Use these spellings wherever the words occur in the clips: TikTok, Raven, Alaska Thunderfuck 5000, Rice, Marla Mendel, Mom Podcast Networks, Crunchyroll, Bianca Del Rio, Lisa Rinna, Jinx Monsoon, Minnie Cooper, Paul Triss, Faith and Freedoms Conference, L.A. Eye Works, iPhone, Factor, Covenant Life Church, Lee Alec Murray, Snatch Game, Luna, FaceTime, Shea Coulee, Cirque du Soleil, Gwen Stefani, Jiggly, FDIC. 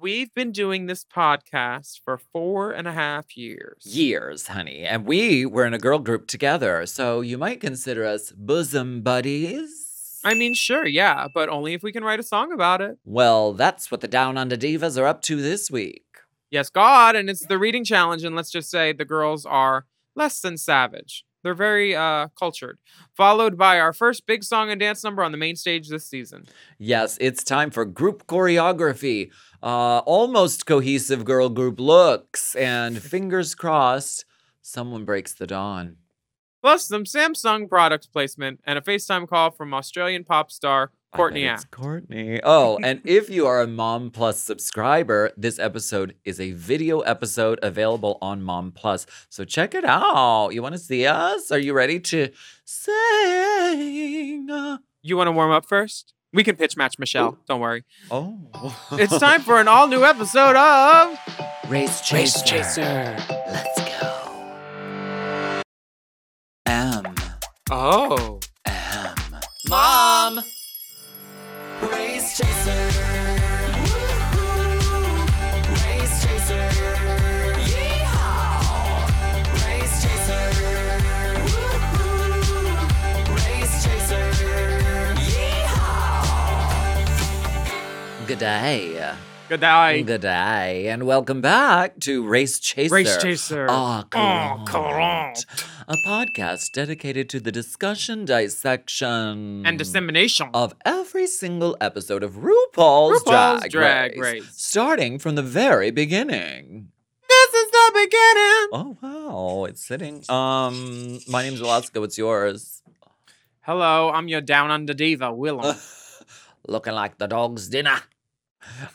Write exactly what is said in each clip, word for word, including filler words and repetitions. We've been doing this podcast for four and a half years. Years, honey. And we were in a girl group together, so you might consider us bosom buddies. I mean, sure, yeah, but only if we can write a song about it. Well, that's what the Down Under Divas are up to this week. Yes, God, and it's the reading challenge, and let's just say the girls are less than savage. They're very uh, cultured. Followed by our first big song and dance number on the main stage this season. Yes, it's time for group choreography. Uh, almost cohesive girl group looks. And fingers crossed, someone breaks the dawn. Plus some Samsung product placement and a FaceTime call from Australian pop star Courtney Act. It's Courtney. Oh, and if you are a Mom Plus subscriber, this episode is a video episode available on Mom Plus. So check it out. You want to see us? Are you ready to sing? You want to warm up first? We can pitch match Michelle. Ooh. Don't worry. Oh. It's time for an all-new episode of Race Chaser. Race Chaser. Let's go. M. Oh. M. Mom. Race Chaser. Woo-hoo. Race Chaser. Yeehaw. Race Chaser. Woo-hoo. Race Chaser. Yeehaw. Good day. Good day. Good day. And welcome back to Race Chaser. Race Chaser. Ah, correct. Ah, correct. A podcast dedicated to the discussion, dissection, and dissemination of every single episode of RuPaul's, RuPaul's Drag, Drag Race, Race. Starting from the very beginning. This is the beginning. Oh, wow. It's sitting. Um, my name's Alaska. What's yours? Hello. I'm your Down Under Diva, Willem. Looking like the dog's dinner.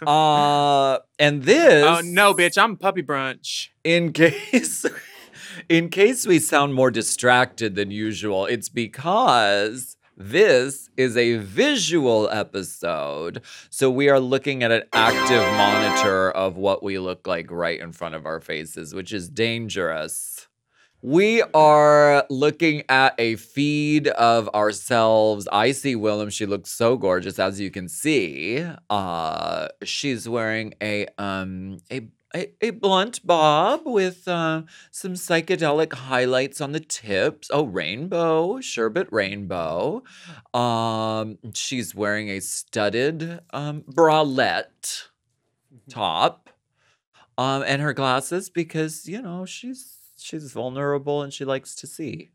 Uh, and this. Oh no, bitch! I'm puppy brunch. In case, in case we sound more distracted than usual, it's because this is a visual episode. So we are looking at an active monitor of what we look like right in front of our faces, which is dangerous. We are looking at a feed of ourselves. I see Willem. She looks so gorgeous, as you can see. Uh, she's wearing a um a a, a blunt bob with uh, some psychedelic highlights on the tips. Oh, rainbow, sherbet rainbow. Um, she's wearing a studded um bralette top, um, and her glasses because you know she's. She's vulnerable and she likes to see.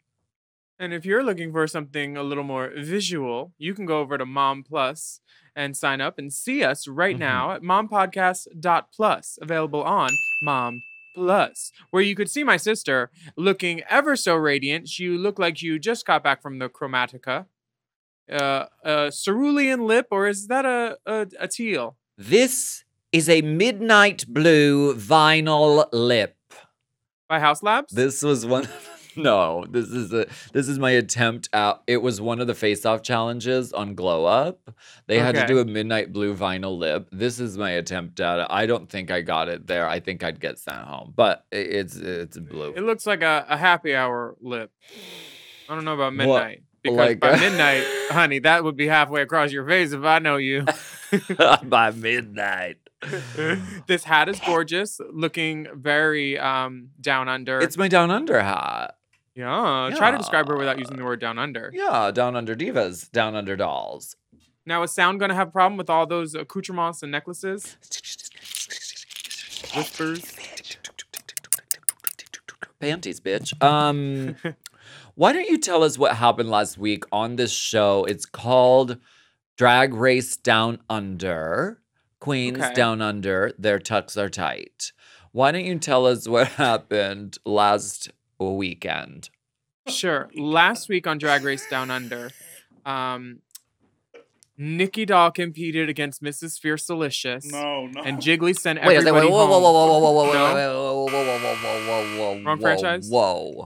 And if you're looking for something a little more visual, you can go over to Mom Plus and sign up and see us right mm-hmm. now at mom podcast dot plus, available on Mom Plus, where you could see my sister looking ever so radiant. She looked like you just got back from the Chromatica. Uh, a cerulean lip, or is that a, a, a teal? This is a midnight blue vinyl lip. By House Labs? This was one of, no, this is a this is my attempt at it was one of the face-off challenges on Glow Up. They okay. had to do a midnight blue vinyl lip. This is my attempt at it. I don't think I got it there. I think I'd get sent home. But it's it's blue. It looks like a, a happy hour lip. I don't know about midnight. What? Because like, by midnight, honey, that would be halfway across your face if I know you. By midnight. This hat is gorgeous, looking very um, down under. It's my down under hat. Yeah. yeah. Try to describe her without using the word down under. Yeah, down under divas, down under dolls. Now, is sound going to have a problem with all those accoutrements and necklaces? Whispers. Panties, bitch. Um, why don't you tell us what happened last week on this show? It's called Drag Race Down Under. Queens okay. Down Under, their tucks are tight. Why don't you tell us what happened last weekend? Sure. Last week on Drag Race Down Under, um, Nikki Doll competed against Missus Fierce Delicious. No, no. And Jiggly sent everybody wait, wait, wait, whoa, home. Whoa, whoa, whoa, whoa, whoa, no? whoa, whoa, whoa, whoa, whoa, whoa, whoa, whoa. Wrong franchise? Whoa.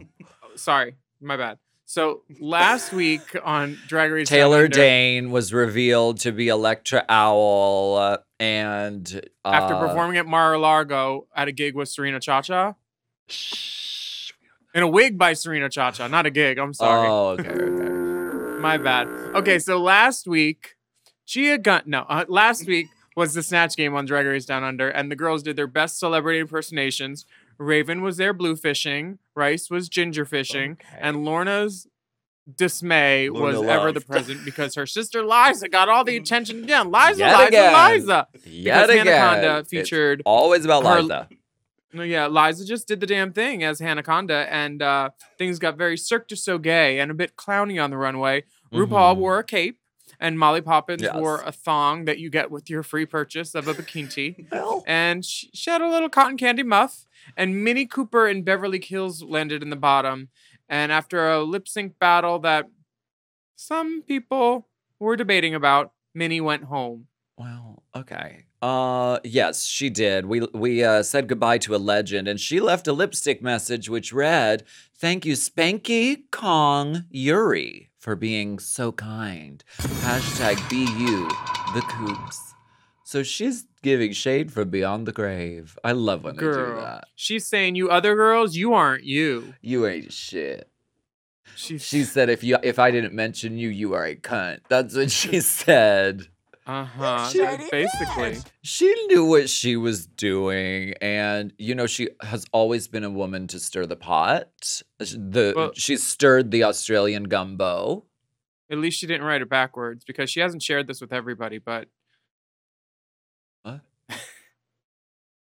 Sorry, my bad. So last week on Drag Race Taylor Down Dane Under, was revealed to be Electra Owl. Uh, and uh, after performing at Mar-a-Lago at a gig with Serena Cha-Cha. In a wig by Serena Cha-Cha, not a gig. I'm sorry. Oh, okay. okay. My bad. Okay, so last week, Gia Gun... No, uh, last week, was the Snatch Game on Drag Race Down Under, and the girls did their best celebrity impersonations. Raven was there blue fishing, Rice was ginger fishing, okay. and Lorna's dismay Luna was loved. ever the present because her sister Liza got all the attention again. Liza, Yet Liza, again. Liza. Yet because again. Hannah Conda featured... It's always about her... Liza. No, yeah, Liza just did the damn thing as Hannah Conda, and uh, things got very Cirque du Soleil and a bit clowny on the runway. Mm-hmm. RuPaul wore a cape, and Molly Poppins yes. wore a thong that you get with your free purchase of a bikini. well. And she, she had a little cotton candy muff, and Minnie Cooper and Beverly Hills landed in the bottom. And after a lip sync battle that some people were debating about, Minnie went home. Wow, okay. Uh, yes, she did. We we uh, said goodbye to a legend, and she left a lipstick message which read, "Thank you, Spanky, Kong, Yuri, for being so kind. Hashtag be you, the Coops." So she's giving shade from beyond the grave. I love when Girl, they do that. She's saying, "You other girls, you aren't you. You ain't shit." She's... She said, "If you if I didn't mention you, you are a cunt." That's what she said. Uh-huh. She, basically. She knew what she was doing. And, you know, she has always been a woman to stir the pot. The well, she stirred the Australian gumbo. At least she didn't write it backwards, because she hasn't shared this with everybody, but... What?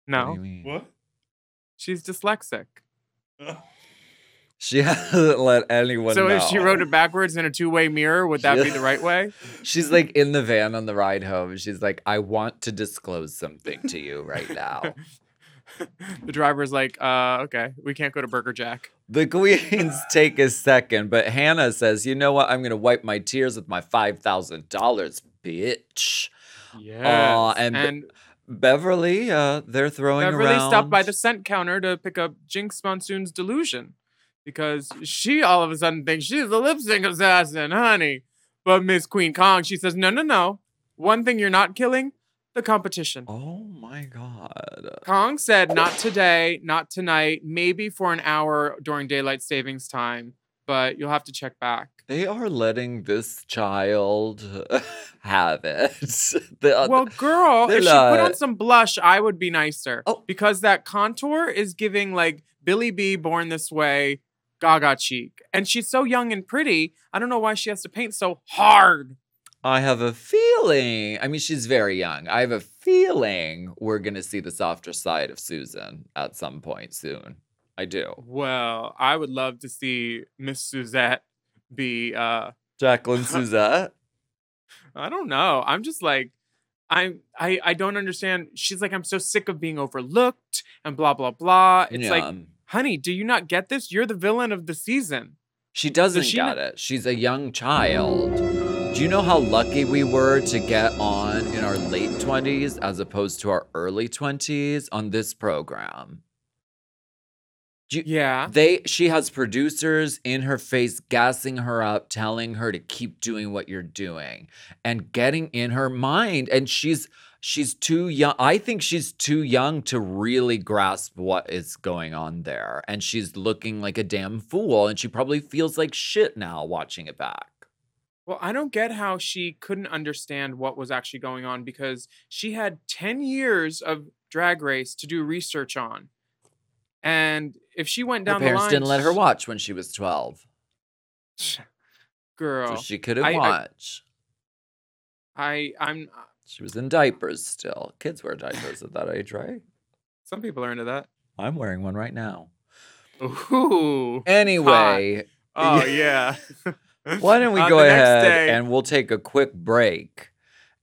No. What do you mean? What? She's dyslexic. She hasn't let anyone so know. So if she wrote it backwards in a two-way mirror, would that be the right way? She's like in the van on the ride home. She's like, "I want to disclose something to you right now." The driver's like, uh, okay, we can't go to Burger Jack. The queens take a second, but Hannah says, "You know what? I'm going to wipe my tears with my five thousand dollars, bitch." Yeah. Uh, and... and- b- Beverly, uh, they're throwing Beverly around. Beverly stopped by the scent counter to pick up Jinx Monsoon's delusion, because she all of a sudden thinks she's the lip sync assassin, honey. But Miss Queen Kong, she says, no, no, no. One thing you're not killing, the competition. Oh, my God. Kong said, not today, not tonight, maybe for an hour during daylight savings time, but you'll have to check back. They are letting this child have it. They, well, girl, if she not... put on some blush, I would be nicer. Oh. Because that contour is giving, like, Billy B, Born This Way, Gaga cheek. And she's so young and pretty. I don't know why she has to paint so hard. I have a feeling. I mean, she's very young. I have a feeling we're going to see the softer side of Susan at some point soon. I do. Well, I would love to see Miss Suzette be... Uh, Jacqueline Suzette? I don't know. I'm just like, I'm, I I don't understand. She's like, "I'm so sick of being overlooked," and blah, blah, blah. It's yeah. like... Honey, do you not get this? You're the villain of the season. She doesn't so she get n- it. She's a young child. Do you know how lucky we were to get on in our late twenties as opposed to our early twenties on this program? You, yeah. They. She has producers in her face gassing her up, telling her to keep doing what you're doing and getting in her mind. And she's... She's too young. I think she's too young to really grasp what is going on there. And she's looking like a damn fool. And she probably feels like shit now watching it back. Well, I don't get how she couldn't understand what was actually going on, because she had ten years of Drag Race to do research on. And if she went down the line... Her parents didn't let her watch when she was twelve. Girl. So she couldn't I, watch. I, I I'm... She was in diapers still. Kids wear diapers at that age, right? Some people are into that. I'm wearing one right now. Ooh. Anyway. Hot. Oh, yeah. Why don't we go ahead and we'll take a quick break.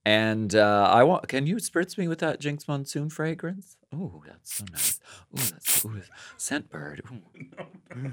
And uh, I want, can you spritz me with that Jinx Monsoon fragrance? Oh, that's so nice. Ooh, that's, ooh, scent bird. Ooh.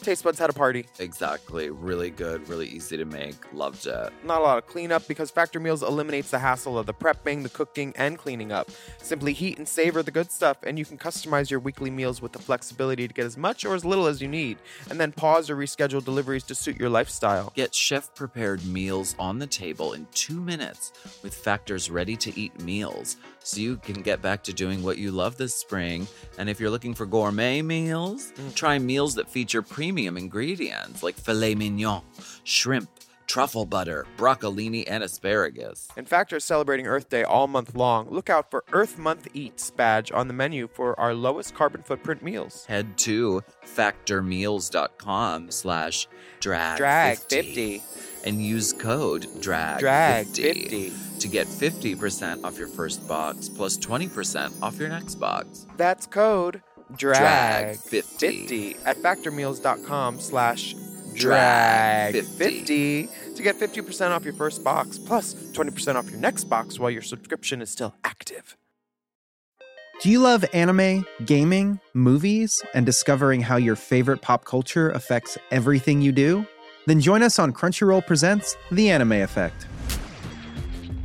taste buds had a party. Exactly. Really good. Really easy to make. Loved it. Not a lot of cleanup because Factor Meals eliminates the hassle of the prepping, the cooking, and cleaning up. Simply heat and savor the good stuff, and you can customize your weekly meals with the flexibility to get as much or as little as you need, and then pause or reschedule deliveries to suit your lifestyle. Get chef-prepared meals on the table in two minutes with Factor's ready-to-eat meals, so you can get back to doing what you love this spring. And if you're looking for gourmet meals, mm. try meals that feature premium ingredients like filet mignon, shrimp, truffle butter, broccolini, and asparagus. And Factor is celebrating Earth Day all month long. Look out for Earth Month Eats badge on the menu for our lowest carbon footprint meals. Head to factormeals.com slash drag fifty and use code drag fifty to get fifty percent off your first box plus twenty percent off your next box. That's code drag fifty at factormeals.com slash drag fifty to get fifty percent off your first box plus twenty percent off your next box while your subscription is still active. Do you love anime, gaming, movies, and discovering how your favorite pop culture affects everything you do? Then join us on Crunchyroll Presents The Anime Effect.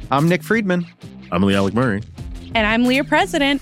I'm Nick Friedman. I'm Lee Alec Murray. And I'm Leah President.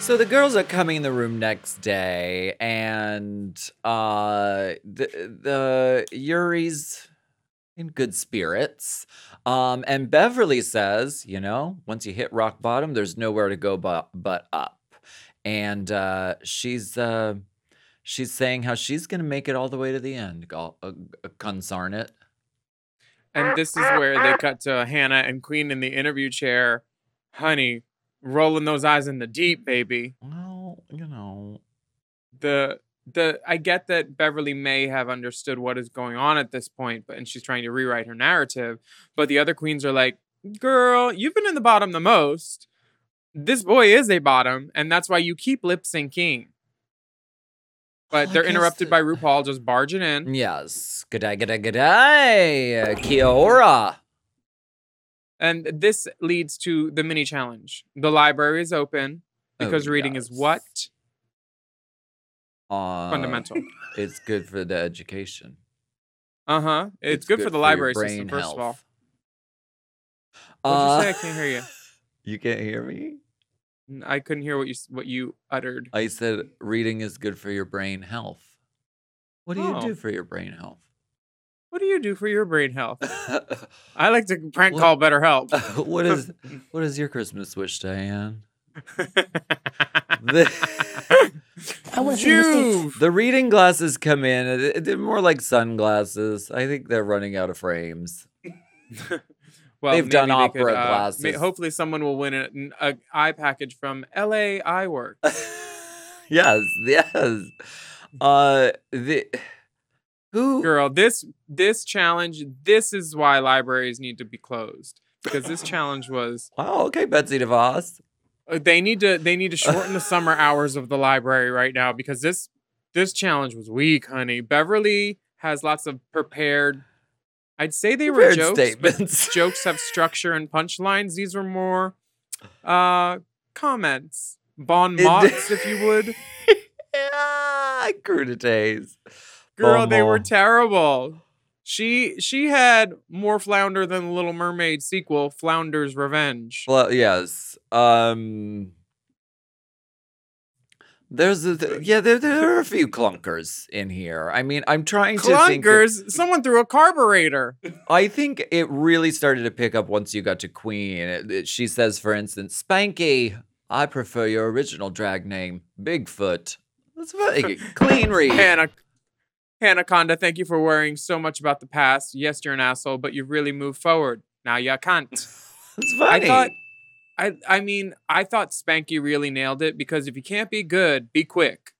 So the girls are coming in the room next day, and uh, the, the Yuri's in good spirits. Um, and Beverly says, you know, once you hit rock bottom, there's nowhere to go but, but up. And uh, she's uh, she's saying how she's going to make it all the way to the end, consarn it. And this is where they cut to Hannah and Queen in the interview chair. Honey, rolling those eyes in the deep, baby. Well, you know. The the I get that Beverly may have understood what is going on at this point, but and she's trying to rewrite her narrative. But the other queens are like, girl, you've been in the bottom the most. This boy is a bottom, and that's why you keep lip syncing. But oh, they're interrupted the... by RuPaul just barging in. Yes. G'day, g'day, g'day. Kia ora. And this leads to the mini challenge. The library is open because oh, reading yes. is what? Uh, Fundamental. It's good for the education. Uh-huh. It's, it's good, good for the for library system, first health. Of all. Uh, what did you say? I can't hear you. You can't hear me? I couldn't hear what you what you uttered. I said reading is good for your brain health. What do oh. you do for your brain health? What do you do for your brain health? I like to prank what, call BetterHelp. Uh, what is what is your Christmas wish, Diane? the, I was the reading glasses come in. They're more like sunglasses. I think they're running out of frames. Well, they've done they opera could, uh, glasses. May, hopefully, someone will win an a, a eye package from L A Eye Works. yes, yes. Uh, the. Ooh. Girl, this this challenge, this is why libraries need to be closed. Because this challenge was... Oh, okay, Betsy DeVos. They need to they need to shorten the summer hours of the library right now because this this challenge was weak, honey. Beverly has lots of prepared... I'd say they prepared were jokes, statements. But jokes have structure and punchlines. These were more uh, comments. Bon mots, if you would. Yeah, crudités. Girl, they were terrible. She she had more flounder than the Little Mermaid sequel, Flounder's Revenge. Well, yes. Um, there's a th- yeah, there, there are a few clunkers in here. I mean, I'm trying clunkers? to think clunkers. Someone threw a carburetor. I think it really started to pick up once you got to Queen. It, it, she says, for instance, Spanky, I prefer your original drag name, Bigfoot. That's very clean read. Hannah. Hannah Conda, thank you for worrying so much about the past. Yes, you're an asshole, but you've really moved forward. Now you can't. That's funny. I thought, I, I mean, I thought Spanky really nailed it because if you can't be good, be quick.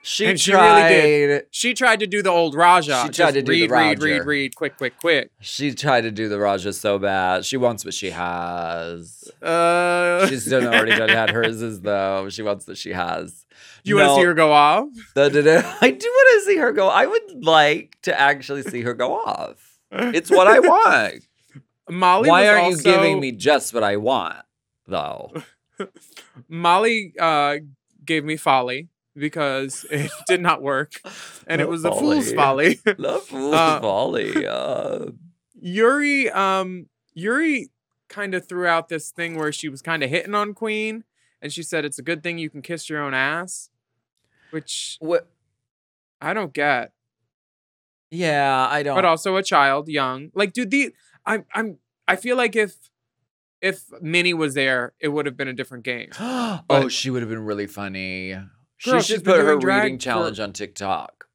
she and tried. She, really did. she tried to do the old Raja. She tried Just to do read, the Raja. Read, read, read, read, quick, quick, quick. She tried to do the Raja so bad. She wants what she has. Uh. She's done, already done had hers as though she wants what she has. You no. want to see her go off? I do want to see her go. I would like to actually see her go off. It's what I want. Molly, why aren't also... you giving me just what I want, though? Molly uh, gave me folly because it did not work, and it was folly. a fool's folly. The fool's uh, folly. Uh... Yuri, um, Yuri, kind of threw out this thing where she was kind of hitting on Queen. And she said, it's a good thing you can kiss your own ass, which what? I don't get. Yeah, I don't. But also a child, young. Like, dude, the, I, I'm, I feel like if if Minnie was there, it would have been a different game. But, oh, she would have been really funny. Girl, she should put her reading challenge for... on TikTok.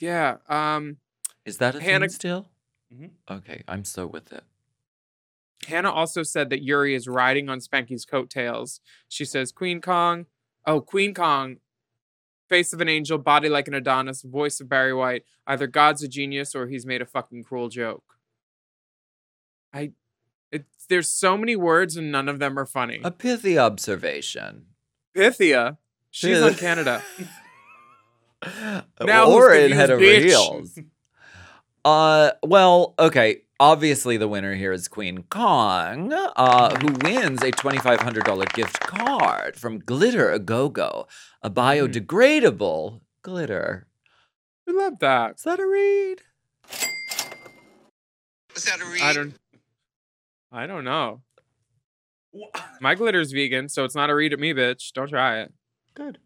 Yeah. Um, Is that a Hannah... thing still? Mm-hmm. Okay, I'm so with it. Hannah also said that Yuri is riding on Spanky's coattails. She says, Queen Kong. Oh, Queen Kong. Face of an angel, body like an Adonis, voice of Barry White. Either God's a genius or he's made a fucking cruel joke. I, it, There's so many words and none of them are funny. A pithy observation. Pythia? She's on Canada. Now or in head over heels. Uh, well, okay. Obviously, the winner here is Queen Kong, uh, who wins a twenty-five hundred dollars gift card from Glitter A Go-Go, a biodegradable glitter. We love that. Is that a read? Is that a read? I don't, I don't know. What? My glitter's vegan, so it's not a read at me, bitch. Don't try it. Good.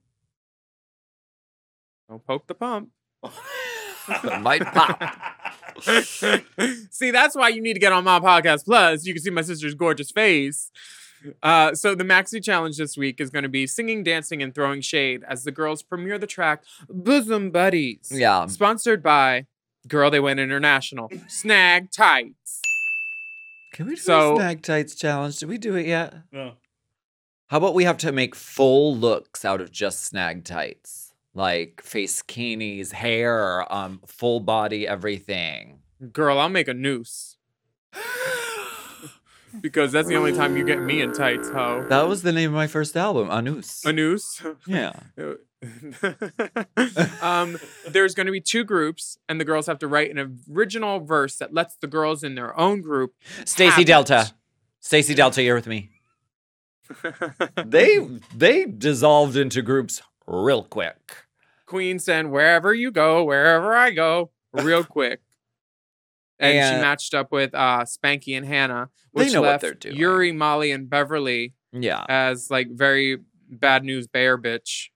Don't poke the pump. It might pop. See, that's why you need to get on my podcast. Plus, you can see my sister's gorgeous face. Uh, so the maxi challenge this week is going to be singing, dancing, and throwing shade as the girls premiere the track Bosom Buddies. Yeah. Sponsored by Girl They Went International, Snag Tights. Can we do so, a Snag Tights challenge? Did we do it yet? No. How about we have to make full looks out of just Snag Tights? Like face skinnies, hair, um, full body, everything. Girl, I'll make a noose. Because that's the only time you get me in tights, ho. That was the name of my first album, A Noose. A Noose? Yeah. um, there's going to be two groups, and the girls have to write an original verse that lets the girls in their own group. Stacey Delta. Stacey Delta, you're with me. they they dissolved into groups real quick. Queen send wherever you go, wherever I go, real quick. And, and she matched up with uh, Spanky and Hannah, which they know left what they're doing. Yuri, Molly, and Beverly yeah. as like very bad news bear bitch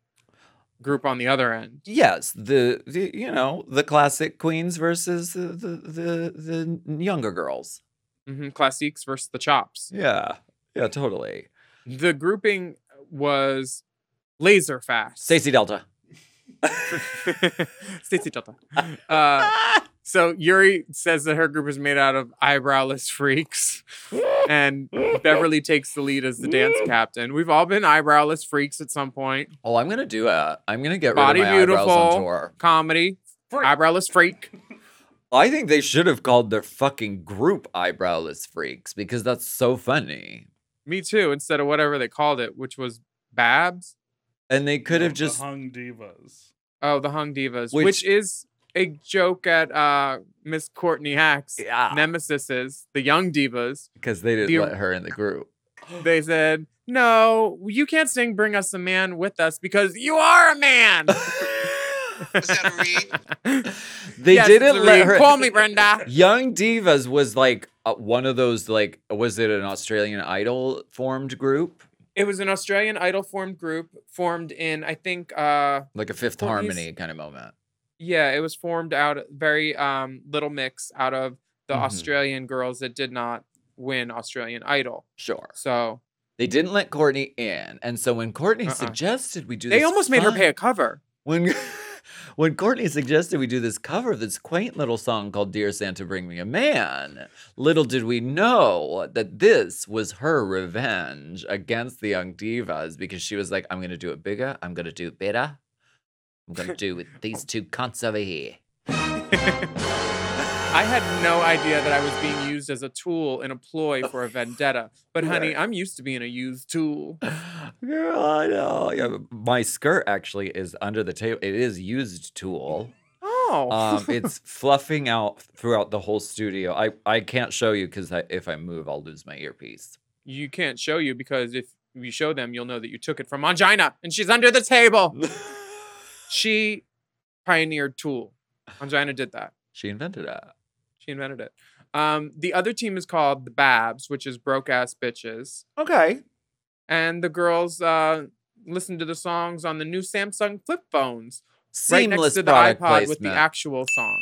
group on the other end. Yes, the, the you know the classic queens versus the the, the, the younger girls. Mm-hmm. Classiques versus the chops. Yeah, yeah, totally. The grouping was. Laser fast. Stacey Delta. Stacey Delta. Uh, so Yuri says that her group is made out of eyebrowless freaks. And Beverly takes the lead as the dance captain. We've all been eyebrowless freaks at some point. Oh, I'm going to do it. I'm going to get Body rid of my beautiful, eyebrows on tour. Comedy. Freak. Eyebrowless freak. I think they should have called their fucking group eyebrowless freaks because that's so funny. Me too. Instead of whatever they called it, which was Babs. And they could no, have just... The Hung Divas. Oh, the Hung Divas. Which, which is a joke at uh, Miss Courtney Hack's yeah. nemesis's, the Young Divas. Because they didn't the, let her in the group. They said, no, you can't sing Bring Us a Man with Us because you are a man. Is that a read? They yes, didn't let her. Call me Brenda. Young Divas was like uh, one of those, like, was it an Australian Idol formed group? It was an Australian Idol formed group formed in, I think. Uh, like a Fifth Harmony kind of moment. Yeah, it was formed out very um, Little Mix out of the mm-hmm. Australian girls that did not win Australian Idol. Sure. So. They didn't let Courtney in. And so when Courtney uh-uh. suggested we do they this. They almost fun, made her pay a cover. When when Courtney suggested we do this cover of this quaint little song called Dear Santa Bring Me a Man, little did we know that this was her revenge against the Young Divas, because she was like, I'm going to do it bigger. I'm going to do it better. I'm going to do it with these two cunts over here. I had no idea that I was being used as a tool in a ploy for a vendetta. But honey, I'm used to being a used tool. Girl, I know. Yeah, my skirt actually is under the table. It is used tool. Oh. um, it's fluffing out throughout the whole studio. I, I can't show you because if I move, I'll lose my earpiece. You can't show you because if you show them, you'll know that you took it from Angina and she's under the table. She pioneered tool. Angina did that. She invented it. She invented it. Um, the other team is called the Babs, which is broke ass bitches. Okay. And the girls uh, listen to the songs on the new Samsung flip phones. Seamless right next to the iPod placement. With the actual song.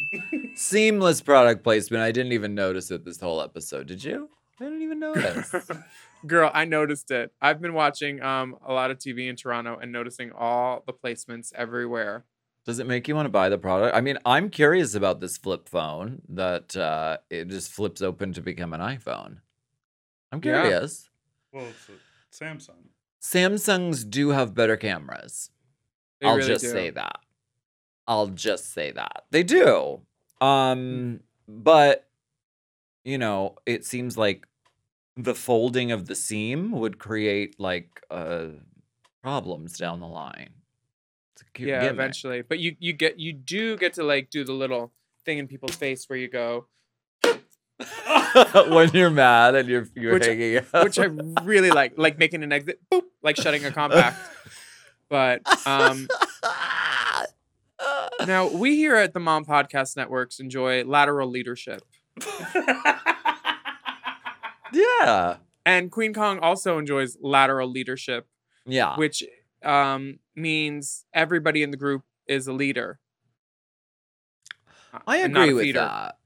Seamless product placement. I didn't even notice it this whole episode. Did you? I didn't even notice. Girl, I noticed it. I've been watching um, a lot of T V in Toronto and noticing all the placements everywhere. Does it make you want to buy the product? I mean, I'm curious about this flip phone that uh, it just flips open to become an iPhone. I'm curious. Yeah. Well, it's a Samsung. Samsungs do have better cameras. They I'll really just do. say that. I'll just say that. They do. Um, mm-hmm. But, you know, it seems like the folding of the seam would create, like, uh, problems down the line. Yeah, gimmick. Eventually. But you you get you do get to like do the little thing in people's face where you go when you're mad and you're you're which, hanging out. Which I really like, like making an exit, boop, like shutting a compact. But um now we here at the Mom Podcast Networks enjoy lateral leadership. Yeah. And Queen Kong also enjoys lateral leadership. Yeah. Which um means everybody in the group is a leader. I agree with that.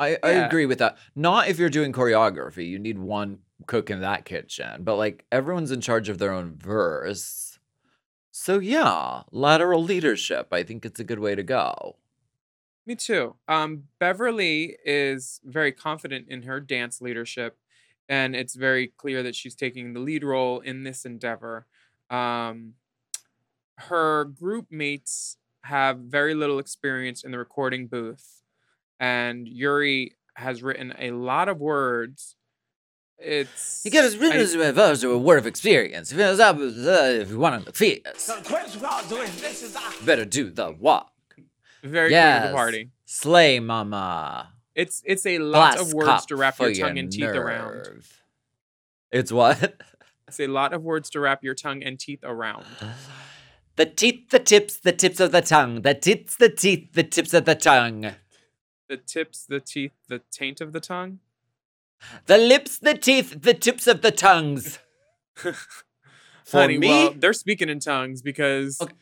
I, yeah. I agree with that. Not if you're doing choreography. You need one cook in that kitchen. But, like, everyone's in charge of their own verse. So, yeah, lateral leadership. I think it's a good way to go. Me too. Um, Beverly is very confident in her dance leadership. And it's very clear that she's taking the lead role in this endeavor. Um... Her group mates have very little experience in the recording booth. And Yuri has written a lot of words. It's... He gives us a word of experience. If you want to look fierce, better do the walk. Very good yes. The party. Slay, mama. It's it's a lot Glass of words to wrap your tongue your and nerve. Teeth around. It's what? It's a lot of words to wrap your tongue and teeth around. The teeth, the tips, the tips of the tongue. The tits, the teeth, the tips of the tongue. The tips, the teeth, the taint of the tongue? The lips, the teeth, the tips of the tongues. For Honey, me? Well, they're speaking in tongues because okay.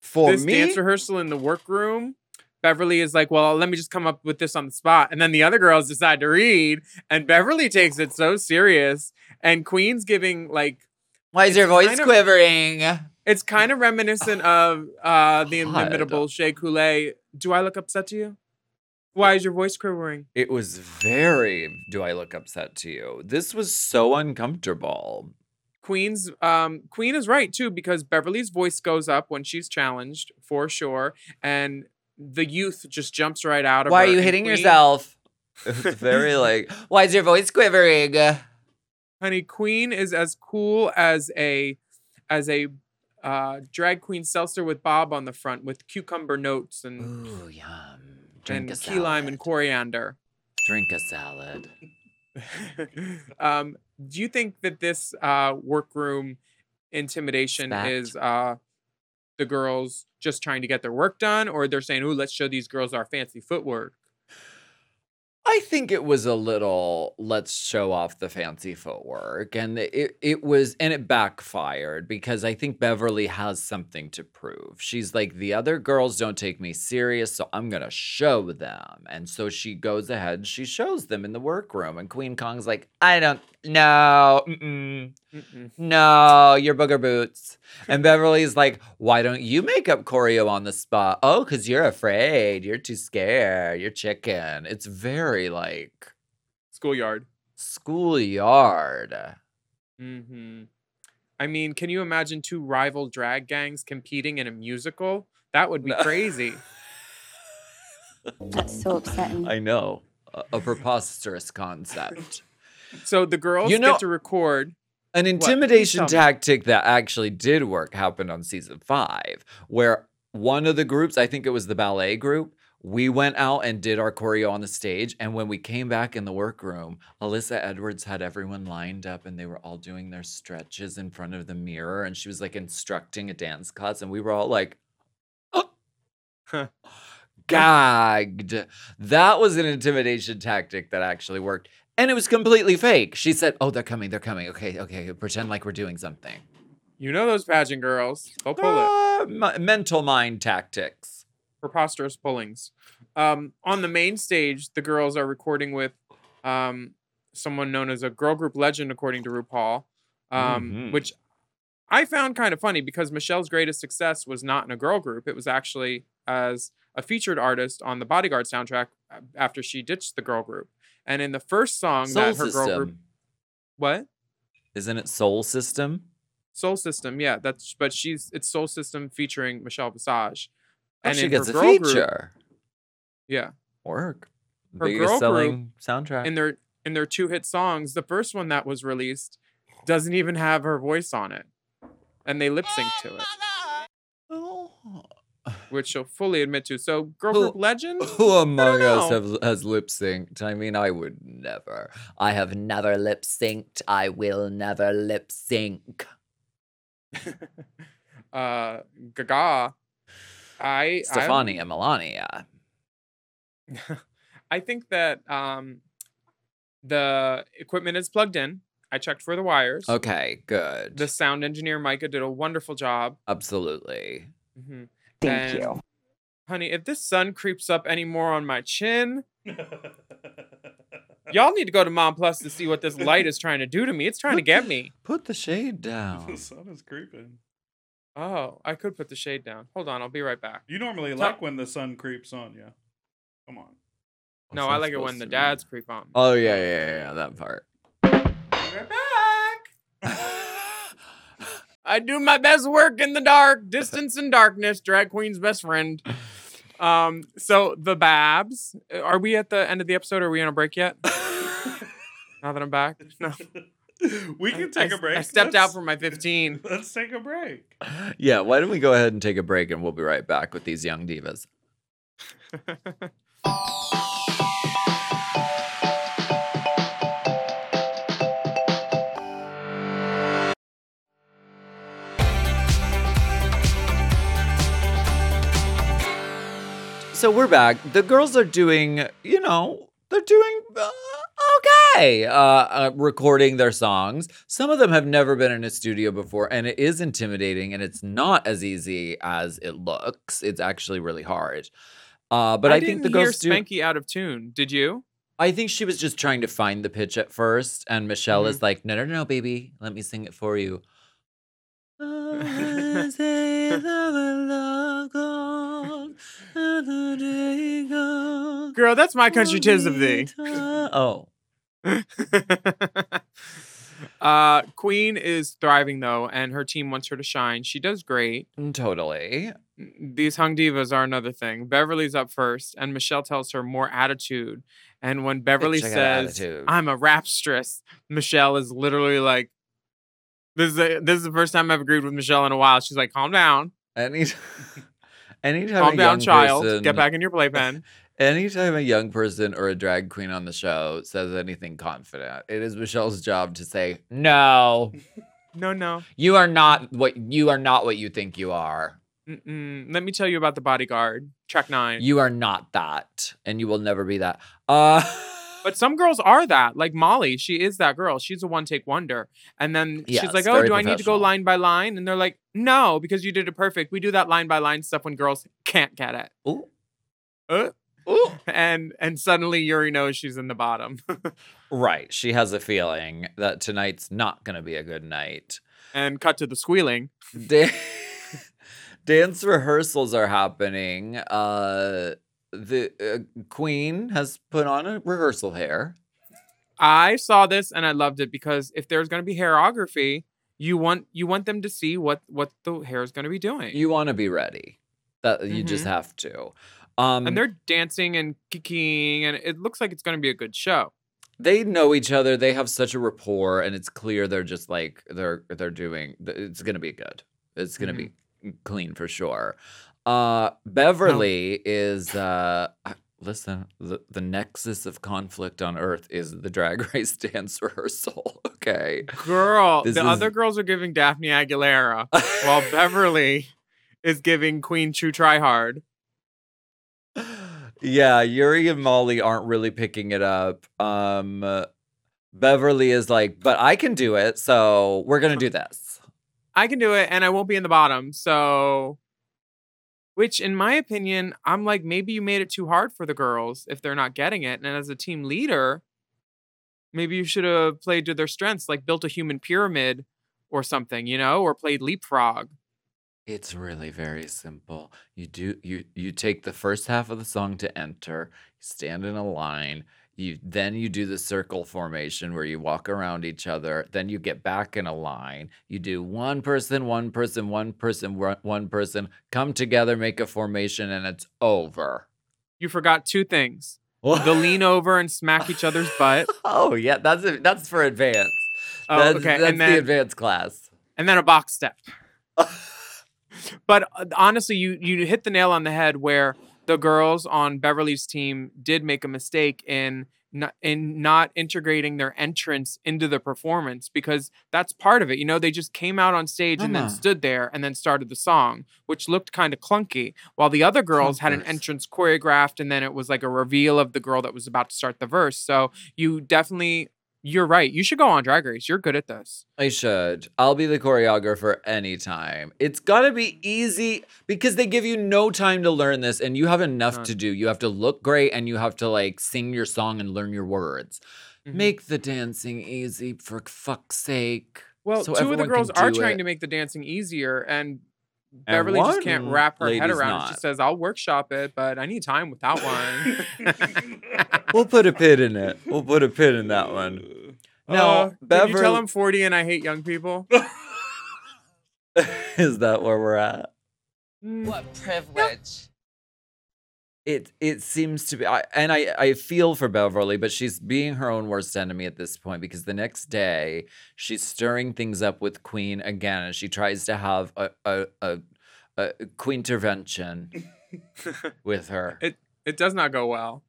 For this me? Dance rehearsal in the workroom, Beverly is like, well, let me just come up with this on the spot. And then the other girls decide to read, and Beverly takes it so serious. And Queen's giving, like... Why is your voice quivering? Of, It's kind of reminiscent of uh, the inimitable Shea Coulee. Do I look upset to you? Why is your voice quivering? It was very, do I look upset to you? This was so uncomfortable. Queen's um, Queen is right, too, because Beverly's voice goes up when she's challenged, for sure. And the youth just jumps right out of Why her. Why are you hitting Queen... yourself? It's very like, why is your voice quivering? Honey, Queen is as cool as a as a... Uh, drag queen seltzer with Bob on the front with cucumber notes and, ooh, yum. Drink and a key lime and coriander. Drink a salad. um, do you think that this uh, workroom intimidation Spat. is uh, the girls just trying to get their work done, or they're saying, ooh, let's show these girls our fancy footwork? I think it was a little, let's show off the fancy footwork. And it, it was, and it backfired because I think Beverly has something to prove. She's like, the other girls don't take me serious, so I'm going to show them. And so she goes ahead, she shows them in the workroom. And Queen Kong's like, I don't, no, mm-mm, mm-mm. no, your booger boots. And Beverly's like, why don't you make up choreo on the spot? Oh, because you're afraid. You're too scared. You're chicken. It's very, like schoolyard schoolyard mm-hmm. I mean, can you imagine two rival drag gangs competing in a musical? That would be no. crazy. That's so upsetting. I know, a, a preposterous concept. So the girls, you know, get to record. An intimidation tactic that actually did work happened on season five, where one of the groups, I think it was the ballet group, we went out and did our choreo on the stage. And when we came back in the workroom, Alyssa Edwards had everyone lined up and they were all doing their stretches in front of the mirror. And she was like instructing a dance class. And we were all like, oh, huh. gagged. That was an intimidation tactic that actually worked. And it was completely fake. She said, oh, they're coming. They're coming. Okay, okay. Pretend like we're doing something. You know those pageant girls. They'll pull uh, it. M- mental mind tactics. Preposterous pullings. Um, on the main stage, the girls are recording with um, someone known as a girl group legend, according to RuPaul, um, mm-hmm. which I found kind of funny because Michelle's greatest success was not in a girl group. It was actually as a featured artist on the Bodyguard soundtrack after she ditched the girl group. And in the first song Soul that her System. Girl group... What? Isn't it Soul System? Soul System, yeah. That's But she's it's Soul System featuring Michelle Visage. And she gets a feature. Group, yeah. Work. Her biggest girl selling group, soundtrack. In their in their two hit songs, the first one that was released doesn't even have her voice on it. And they lip sync to it. Oh. Which she'll fully admit to. So girl who, group legend? Who among us have, has lip synced? I mean, I would never. I have never lip synced. I will never lip sync. uh Gaga. I, Stefani and Melania. I think that um, the equipment is plugged in. I checked for the wires. Okay, good. The sound engineer, Micah, did a wonderful job. Absolutely. Mm-hmm. Thank and, you. Honey, if this sun creeps up any more on my chin, y'all need to go to Mom Plus to see what this light is trying to do to me. It's trying put to get the, me. Put the shade down. The sun is creeping. Oh, I could put the shade down. Hold on, I'll be right back. You normally like when the sun creeps on you. Come on. What's no, I like it when the dads mean? Creep on me. Oh, yeah, yeah, yeah, that part. We're back! I do my best work in the dark. Distance and darkness, drag queen's best friend. Um, so, the Babs. Are we at the end of the episode? Are we on a break yet? Now that I'm back? No. We can take I, a break. I stepped let's, out for my fifteen. Let's take a break. Yeah, why don't we go ahead and take a break and we'll be right back with these young divas. So we're back. The girls are doing, you know, they're doing... Uh, Okay, uh, uh, recording their songs. Some of them have never been in a studio before, and it is intimidating, and it's not as easy as it looks. It's actually really hard. Uh, but I, I think the girls do. I didn't hear Spanky out of tune. Did you? I think she was just trying to find the pitch at first, and Michelle mm-hmm. is like, "No, no, no, baby, let me sing it for you." Girl, that's my country, tis of thee. Oh. uh, Queen is thriving, though, and her team wants her to shine. She does great. Totally. These hung divas are another thing. Beverly's up first, and Michelle tells her more attitude. And when Beverly Check says, I'm a rapstress, Michelle is literally like, this is, a, this is the first time I've agreed with Michelle in a while. She's like, calm down. Anytime, anytime calm down, child. Person... Get back in your playpen. Anytime a young person or a drag queen on the show says anything confident, it is Michelle's job to say, no. No, no. You are not what you are not what you think you are. Mm-mm. Let me tell you about The Bodyguard, track nine. You are not that, and you will never be that. Uh... But some girls are that. Like Molly, she is that girl. She's a one-take wonder. And then yes, she's like, oh, do I need to go line by line? And they're like, no, because you did it perfect. We do that line by line stuff when girls can't get it. Ooh. Uh, Ooh. And and suddenly Yuri knows she's in the bottom. Right. She has a feeling that tonight's not going to be a good night. And cut to the squealing. Da- Dance rehearsals are happening. Uh, the uh, queen has put on a rehearsal hair. I saw this and I loved it because if there's going to be hairography, you want you want them to see what, what the hair is going to be doing. You want to be ready. That You mm-hmm. just have to. Um, and they're dancing and kicking, and it looks like it's going to be a good show. They know each other. They have such a rapport, and it's clear they're just like they're they're doing. It's going to be good. It's going to mm-hmm. be clean for sure. Uh, Beverly no. is uh, listen. The, the nexus of conflict on Earth is the Drag Race dance rehearsal. Okay, girl. This the is... other girls are giving Daphne Aguilera, while Beverly is giving Queen True Try Hard. Yeah, Yuri and Molly aren't really picking it up. Um, uh, Beverly is like, but I can do it, so we're going to do this. I can do it, and I won't be in the bottom, so... Which, in my opinion, I'm like, maybe you made it too hard for the girls if they're not getting it. And as a team leader, maybe you should have played to their strengths, like built a human pyramid or something, you know, or played leapfrog. It's really very simple. You do you you take the first half of the song to enter, you stand in a line, you then you do the circle formation where you walk around each other, then you get back in a line, you do one person, one person, one person, one person, come together, make a formation, and it's over. You forgot two things. What? The lean over and smack each other's butt. Oh, yeah, that's a, that's for advanced. Oh, that's, okay. That's and then, the advanced class. And then a box step. But honestly, you you hit the nail on the head where the girls on Beverly's team did make a mistake in not, in not integrating their entrance into the performance because that's part of it. You know, they just came out on stage Emma. and then stood there and then started the song, which looked kind of clunky, while the other girls had an entrance choreographed and then it was like a reveal of the girl that was about to start the verse. So you definitely... You're right. You should go on Drag Race. You're good at this. I should. I'll be the choreographer anytime. It's got to be easy because they give you no time to learn this and you have enough None. to do. You have to look great and you have to like sing your song and learn your words. Mm-hmm. Make the dancing easy for fuck's sake. Well, so two of the girls are trying it. to make the dancing easier and Beverly and just can't wrap her head around not. it. She says, I'll workshop it, but I need time with that one. We'll put a pin in it. We'll put a pin in that one. Now, uh, Beverly... Did you tell I'm forty and I hate young people? Is that where we're at? What privilege. It it seems to be, I, and I, I feel for Beverly, but she's being her own worst enemy at this point because the next day she's stirring things up with Queen again and she tries to have a a, a, a Queentervention with her. It it does not go well.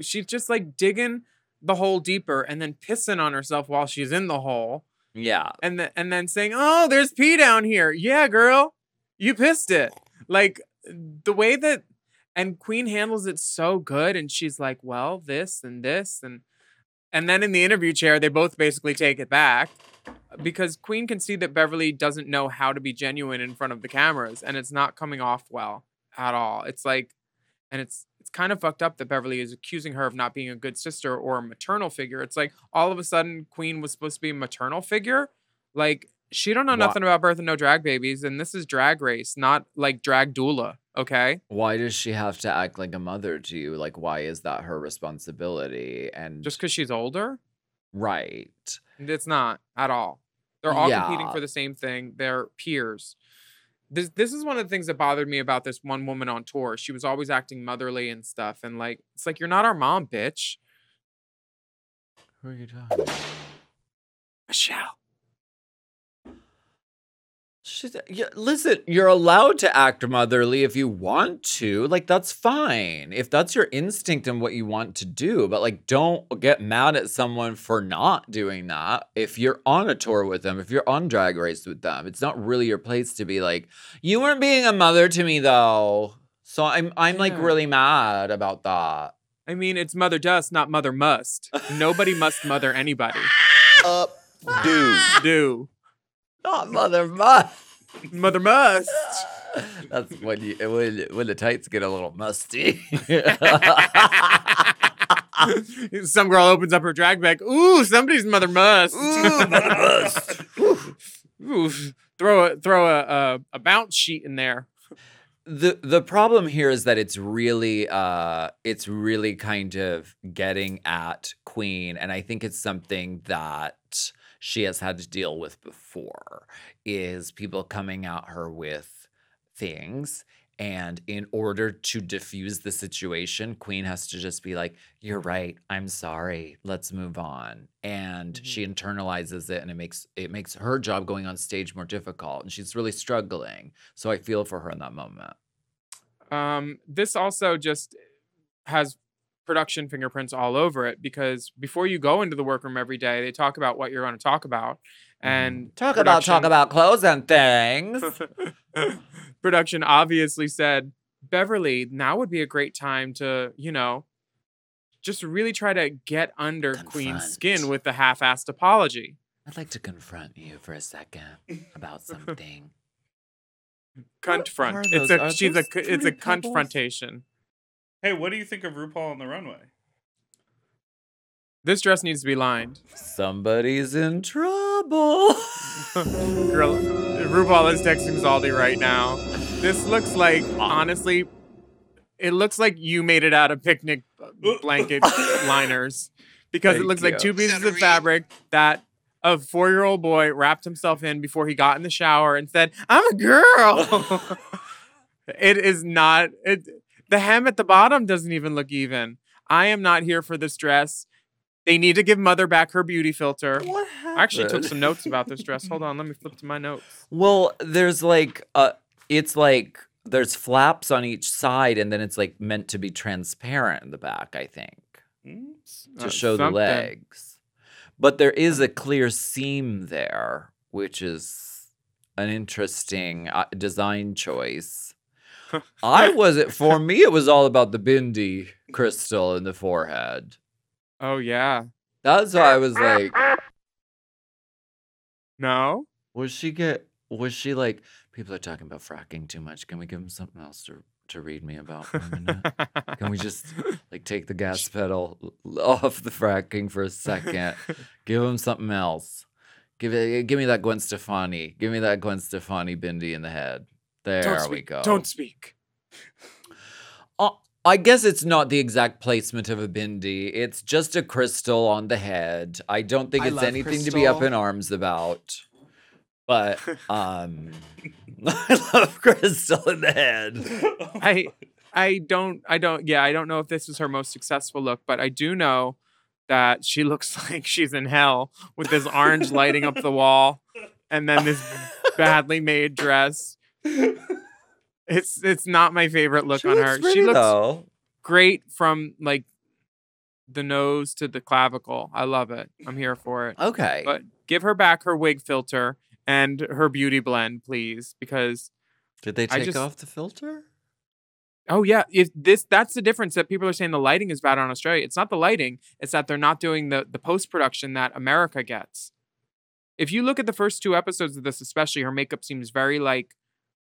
She's just like digging the hole deeper and then pissing on herself while she's in the hole. Yeah. And, the, and then saying, oh, there's pee down here. Yeah, girl, you pissed it. Like, the way that, and Queen handles it so good, and she's like, well, this and this, and and then in the interview chair, they both basically take it back, because Queen can see that Beverly doesn't know how to be genuine in front of the cameras, and it's not coming off well at all. It's like, and it's it's kind of fucked up that Beverly is accusing her of not being a good sister or a maternal figure. It's like, all of a sudden, Queen was supposed to be a maternal figure, like, she don't know nothing Why? about birth and no drag babies, and this is Drag Race, not like drag doula, okay? Why does she have to act like a mother to you? Like, why is that her responsibility? And just because she's older? Right. It's not at all. They're all yeah. competing for the same thing. They're peers. This this is one of the things that bothered me about this one woman on tour. She was always acting motherly and stuff, and like, it's like, you're not our mom, bitch. Who are you talking about? Michelle. She's, yeah, listen, you're allowed to act motherly if you want to. Like, that's fine. If that's your instinct and what you want to do. But, like, don't get mad at someone for not doing that. If you're on a tour with them, if you're on Drag Race with them, it's not really your place to be like, you weren't being a mother to me, though. So I'm, I'm yeah. like, really mad about that. I mean, it's mother does, not mother must. Nobody must mother anybody. Up, uh, do. Do. Not mother must. Mother must. That's when you when, when the tights get a little musty. Some girl opens up her drag bag. Ooh, somebody's mother must. Ooh, mother must. Ooh, throw a throw a, a a bounce sheet in there. The the problem here is that it's really uh it's really kind of getting at Queen, and I think it's something that she has had to deal with before, is people coming at her with things, and in order to diffuse the situation, Queen has to just be like, "You're right, I'm sorry, let's move on." And mm-hmm. she internalizes it, and it makes it makes her job going on stage more difficult, and she's really struggling. So I feel for her in that moment. Um, this also just has production fingerprints all over it, because before you go into the workroom every day, they talk about what you're going to talk about. And talk about talk about clothes and things. Production obviously said, Beverly, now would be a great time to, you know, just really try to get under confront Queen's skin with the half-assed apology. I'd like to confront you for a second about something. Cuntfront. It's a Are she's a it's a confrontation. Hey, what do you think of RuPaul on the runway? This dress needs to be lined. Somebody's in trouble. Girl, RuPaul is texting Zaldi right now. This looks like, honestly, it looks like you made it out of picnic blanket liners. Because Thank it looks you. like two pieces of fabric that a four-year-old boy wrapped himself in before he got in the shower and said, I'm a girl. It is not, it, the hem at the bottom doesn't even look even. I am not here for this dress. They need to give Mother back her beauty filter. What happened? I actually took some notes about this dress. Hold on, let me flip to my notes. Well, there's like, uh, it's like there's flaps on each side, and then it's like meant to be transparent in the back, I think, to uh, show something. the legs. But there is a clear seam there, which is an interesting uh, design choice. I wasn't, for me, it was all about the Bindi crystal in the forehead. Oh, yeah. That's why I was like... No? Was she get... Was she like, people are talking about fracking too much. Can we give them something else to, to read me about for a minute? Can we just, like, take the gas pedal off the fracking for a second? Give them something else. Give it, give me that Gwen Stefani. Give me that Gwen Stefani Bindi in the head. There Don't we speak. go. Don't speak. I guess it's not the exact placement of a bindi. It's just a crystal on the head. I don't think I it's anything crystal. to be up in arms about. But um, I love crystal in the head. I I don't I don't yeah, I don't know if this is her most successful look, but I do know that she looks like she's in hell with this orange lighting up the wall and then this badly made dress. It's it's not my favorite look she on her. She looks though. great from like the nose to the clavicle. I love it. I'm here for it. Okay. But give her back her wig filter and her beauty blend, please, because Did they take I just... off the filter? Oh yeah, if this that's the difference that people are saying the lighting is bad on Australia. It's not the lighting, it's that they're not doing the the post-production that America gets. If you look at the first two episodes of this, especially, her makeup seems very like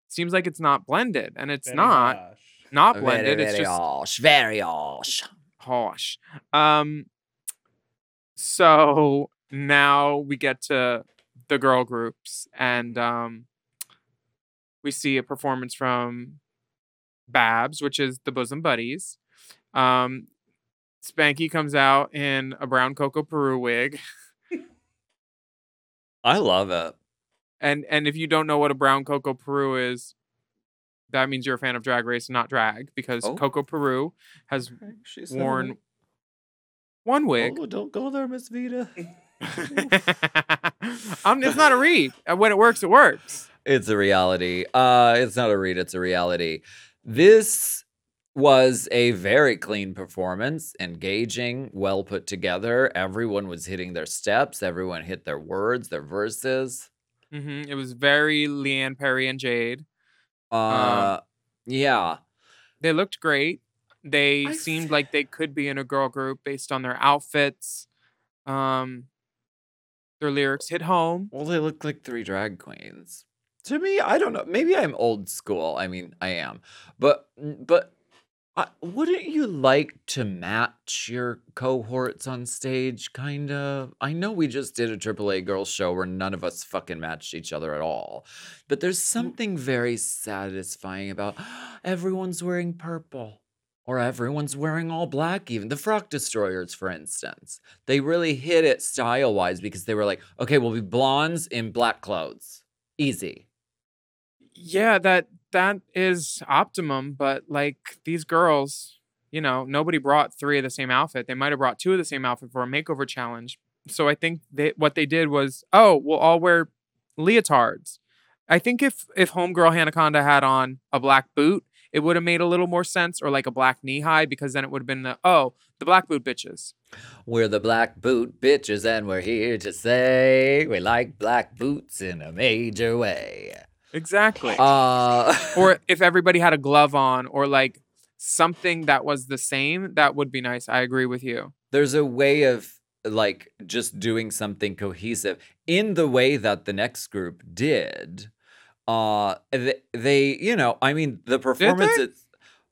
Seems like it's not blended, and it's very not harsh. not blended. Very, very it's just harsh, very harsh, harsh. Um, so now we get to the girl groups, and um, we see a performance from Babs, which is the Bosom Buddies. Um, Spanky comes out in a brown Coco Peru wig. I love it. And and if you don't know what a brown Coco Peru is, that means you're a fan of Drag Race, not drag, because oh. Coco Peru has She's worn so one wig. Oh, don't go there, Miss Vita. um, it's not a read. When it works, it works. It's a reality. Uh, it's not a read, it's a reality. This was a very clean performance, engaging, well put together. Everyone was hitting their steps. Everyone hit their words, their verses. Mm-hmm. It was very Leanne Perry and Jade. Uh, uh, yeah. They looked great. They I seemed f- like they could be in a girl group based on their outfits. Um, their lyrics hit home. Well, they look like three drag queens. To me, I don't know. Maybe I'm old school. I mean, I am. But but I, wouldn't you like to match your cohorts on stage, kind of? I know we just did a triple A girls show where none of us fucking matched each other at all. But there's something very satisfying about everyone's wearing purple. Or everyone's wearing all black even. The Frock Destroyers, for instance. They really hit it style-wise because they were like, okay, we'll be blondes in black clothes. Easy. Yeah, that that is optimum. But, like, these girls, you know, nobody brought three of the same outfit. They might have brought two of the same outfit for a makeover challenge. So I think they, what they did was, oh, we'll all wear leotards. I think if, if homegirl Hannah Conda had on a black boot, it would have made a little more sense, or like a black knee-high, because then it would have been the, oh, the black boot bitches. We're the black boot bitches, and we're here to say we like black boots in a major way. Exactly. Uh... or if everybody had a glove on, or like something that was the same, that would be nice. I agree with you. There's a way of like just doing something cohesive in the way that the next group did. Uh, they, they, you know, I mean, the performance, it,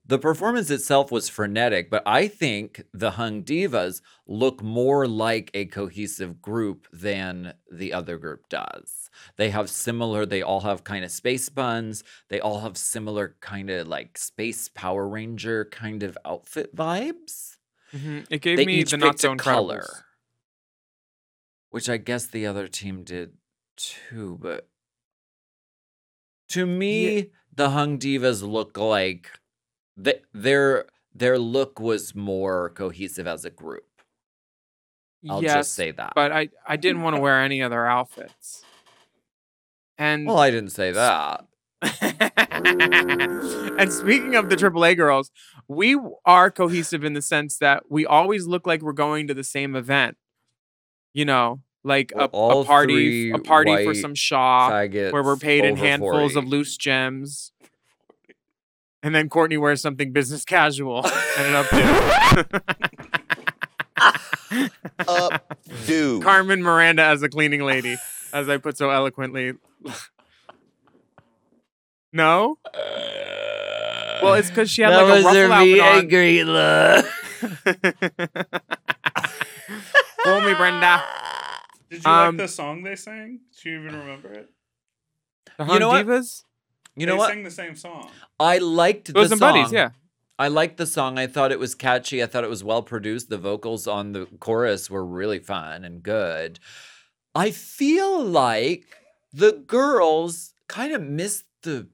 the performance itself was frenetic, but I think the Hung Divas look more like a cohesive group than the other group does. They have similar, they all have kind of space buns. They all have similar kind of like space Power Ranger kind of outfit vibes. Mm-hmm. It gave they me the not so color, which I guess the other team did too, but. To me, yeah. The Hung Divas look like th- their their look was more cohesive as a group. I'll yes, just say that. But I, I didn't want to wear any other outfits. And well, I didn't say that. And speaking of the triple A girls, we are cohesive in the sense that we always look like we're going to the same event. You know? Like a, a party, a party for some shop where we're paid in handfuls forty of loose gems, and then Courtney wears something business casual and an updo. Updo. Carmen Miranda as a cleaning lady, as I put so eloquently. No. Uh, well, it's because she had like a ruffle outfit on. That was Fool me, Brenda. Did you um, like the song they sang? Do you even remember it? The Hung you know Divas? What? You know they what? They sang the same song. I liked it the song. Buddies, yeah. I liked the song. I thought it was catchy. I thought it was well produced. The vocals on the chorus were really fun and good. I feel like the girls kind of missed the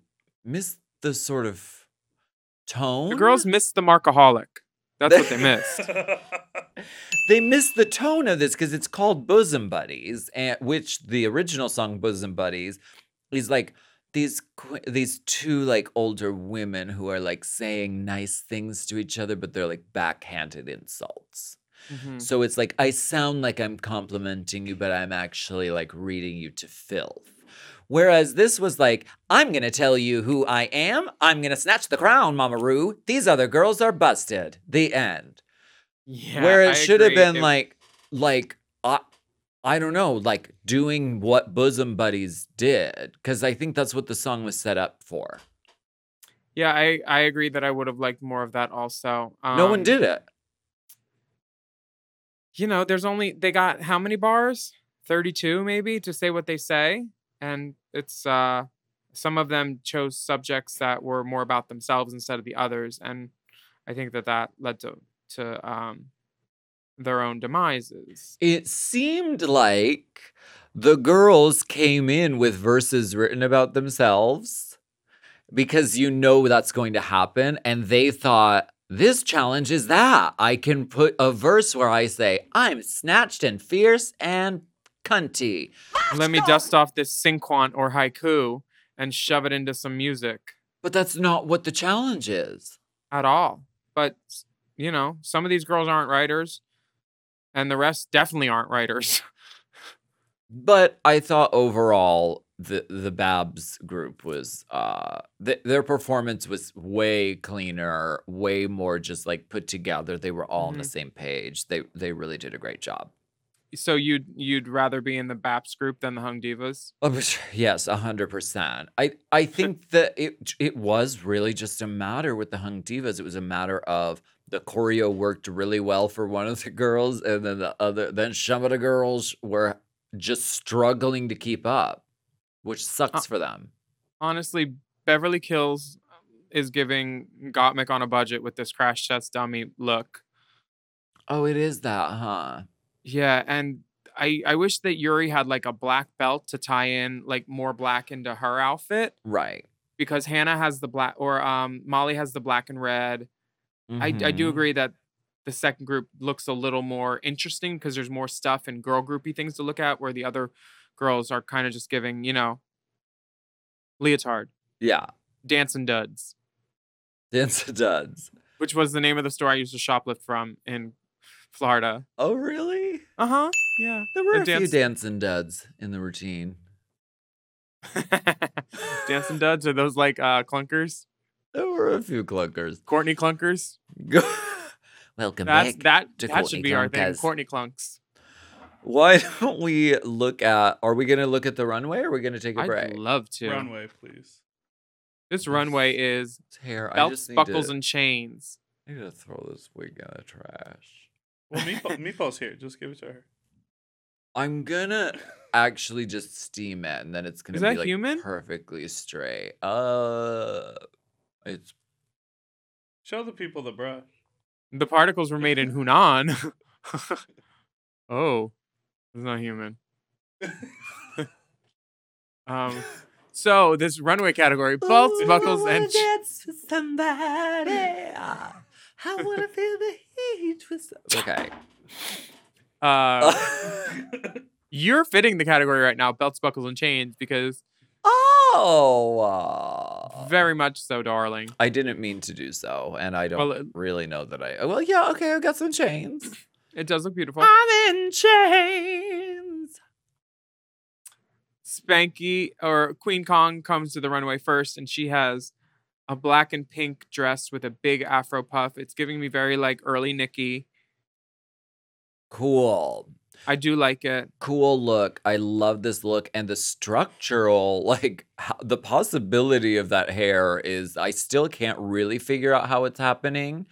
missed the sort of tone. The girls missed the Markaholic. That's what they missed. They missed the tone of this because it's called Bosom Buddies, and which the original song Bosom Buddies is like these these two like older women who are like saying nice things to each other, but they're like backhanded insults. Mm-hmm. So it's like, I sound like I'm complimenting you, but I'm actually like reading you to filth. Whereas this was like, I'm going to tell you who I am. I'm going to snatch the crown, Mama Roo. These other girls are busted. The end. Yeah, where it I should agree. have been it... like, like uh, I don't know, like doing what Bosom Buddies did. Because I think that's what the song was set up for. Yeah, I, I agree that I would have liked more of that also. Um, no one did it. You know, there's only, they got how many bars? thirty-two maybe to say what they say. And it's uh, some of them chose subjects that were more about themselves instead of the others. And I think that that led to, to um, their own demises. It seemed like the girls came in with verses written about themselves because you know that's going to happen. And they thought, this challenge is that. I can put a verse where I say, I'm snatched and fierce and cunty. Let me dust off this sinquant or haiku and shove it into some music. But that's not what the challenge is. At all. But, you know, some of these girls aren't writers. And the rest definitely aren't writers. But I thought overall, the the Babs group was, uh, th- their performance was way cleaner, way more just like put together. They were all mm-hmm. on the same page. They they really did a great job. So you'd you'd rather be in the Babs group than the Hung Divas? Oh, yes, one hundred percent. I, I think that it it was really just a matter with the Hung Divas. It was a matter of the choreo worked really well for one of the girls, and then the other, then some of the girls were just struggling to keep up, which sucks uh, for them. Honestly, Beverly Hills is giving Gottmik on a budget with this crash test dummy look. Oh, it is that, huh? Yeah, and I, I wish that Yuri had, like, a black belt to tie in, like, more black into her outfit. Right. Because Hannah has the black, or um, Molly has the black and red. Mm-hmm. I, I do agree that the second group looks a little more interesting because there's more stuff and girl groupy things to look at, where the other girls are kind of just giving, you know, leotard. Yeah. Dancing duds. Dancing duds. Which was the name of the store I used to shoplift from in Florida. Oh, really? Uh-huh. Yeah. There were a dance- few dancing duds in the routine. Dancing duds? Are those like uh, clunkers? There were a few clunkers. Courtney clunkers? Welcome That's, back That, to that Courtney should be Clunkers. Our thing, Courtney clunks. Why don't we look at... Are we going to look at the runway, or are we going to take a I'd break? I'd love to. Runway, please. This yes. runway is hair. belts, I just need buckles, to, and chains. I need to throw this wig out of trash. Well, Meatball, Meatball's here. Just give it to her. I'm gonna actually just steam it, and then it's gonna Is be that like human? Perfectly straight. Uh, it's show the people the brush. The particles were made in Hunan. Oh, it's not human. um, so this runway category: belts, buckles, and I dance with somebody. I want to feel the heat with some... Okay. Uh, you're fitting the category right now, belts, buckles, and chains, because... Oh! Uh, very much so, darling. I didn't mean to do so, and I don't well, it, really know that I... Well, yeah, okay, I got some chains. It does look beautiful. I'm in chains! Spanky, or Queen Kong, comes to the runway first, and she has... a black and pink dress with a big afro puff. It's giving me very, like, early Nikki. Cool. I do like it. Cool look. I love this look. And the structural, like, how, the possibility of that hair is, I still can't really figure out how it's happening.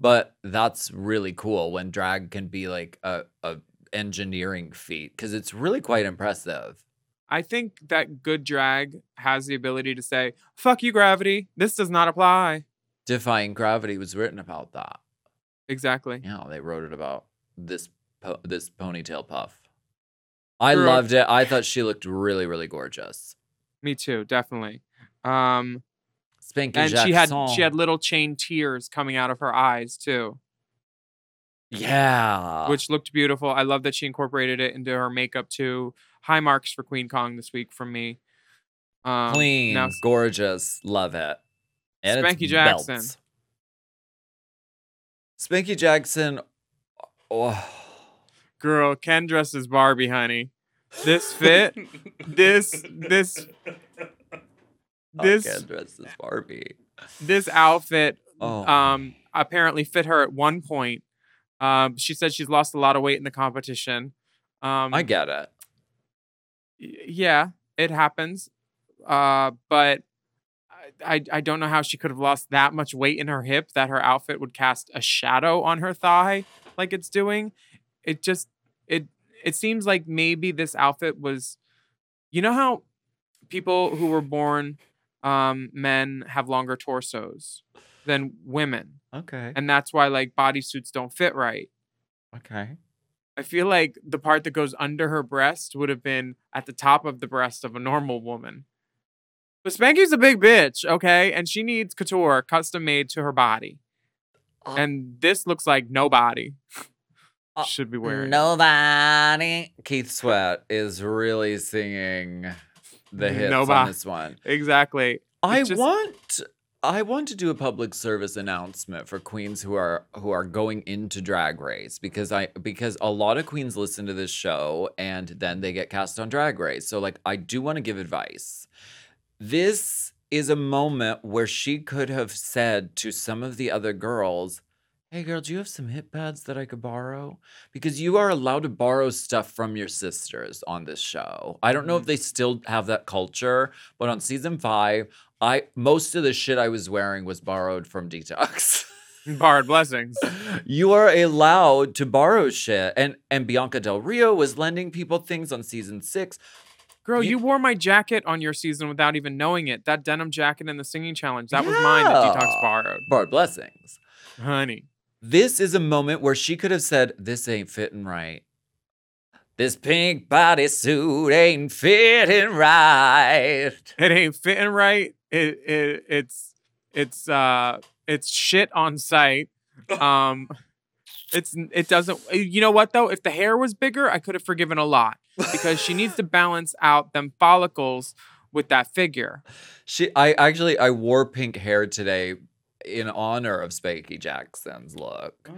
But that's really cool when drag can be, like, a, a engineering feat. Because it's really quite impressive. I think that good drag has the ability to say, fuck you, gravity. This does not apply. Defying Gravity was written about that. Exactly. Yeah, they wrote it about this po- this ponytail puff. I Girl. loved it. I thought she looked really, really gorgeous. Me too, definitely. Um, Spanky and Jackson. she had she had little chain tears coming out of her eyes, too. Yeah. Which looked beautiful. I love that she incorporated it into her makeup, too. High marks for Queen Kong this week from me. Um, Clean, now, gorgeous, love it. And Spanky it's Jackson. Belts. Spanky Jackson. Oh. Girl, Ken dresses Barbie, honey. This fit, this, this, this. Oh, Ken dresses Barbie. This outfit oh. um, apparently fit her at one point. Um, she said she's lost a lot of weight in the competition. Um, I get it. Yeah, it happens. Uh, but I I don't know how she could have lost that much weight in her hip that her outfit would cast a shadow on her thigh like it's doing. It just, it it seems like maybe this outfit was, you know how people who were born um, men have longer torsos than women? Okay. And that's why, like, bodysuits don't fit right. Okay. I feel like the part that goes under her breast would have been at the top of the breast of a normal woman. But Spanky's a big bitch, okay? And she needs couture custom made to her body. Uh, and this looks like nobody uh, should be wearing. Nobody. Keith Sweat is really singing the hits no, on this one. Exactly. It's I just... want I want to do a public service announcement for queens who are who are going into Drag Race, because I because a lot of queens listen to this show and then they get cast on Drag Race. So like I do want to give advice. This is a moment where she could have said to some of the other girls, hey girl, do you have some hip pads that I could borrow? Because you are allowed to borrow stuff from your sisters on this show. I don't know if they still have that culture, but on season five, I most of the shit I was wearing was borrowed from Detox. Borrowed blessings. You are allowed to borrow shit. And and Bianca Del Rio was lending people things on season six. Girl, you, you wore my jacket on your season without even knowing it. That denim jacket in the singing challenge, that yeah. was mine that Detox borrowed. Borrowed blessings. Honey. This is a moment where she could have said, this ain't fitting right. This pink bodysuit ain't fitting right. It ain't fitting right. It it it's it's uh it's shit on sight. Um it's it doesn't you know what though? If the hair was bigger, I could have forgiven a lot. Because she needs to balance out them follicles with that figure. She I actually I wore pink hair today in honor of Spanky Jackson's look. Oh.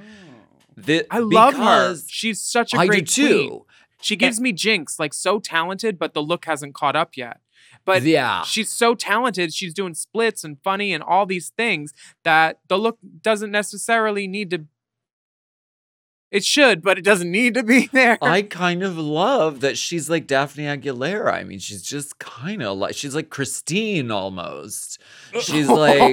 The, I love her. She's such a I great do queen. Too. She gives and, me jinx, like so talented, but the look hasn't caught up yet. But yeah. she's so talented. She's doing splits and funny and all these things that the look doesn't necessarily need to. It should, but it doesn't need to be there. I kind of love that she's like Daphne Aguilera. I mean, she's just kind of like, she's like Christine almost. She's like,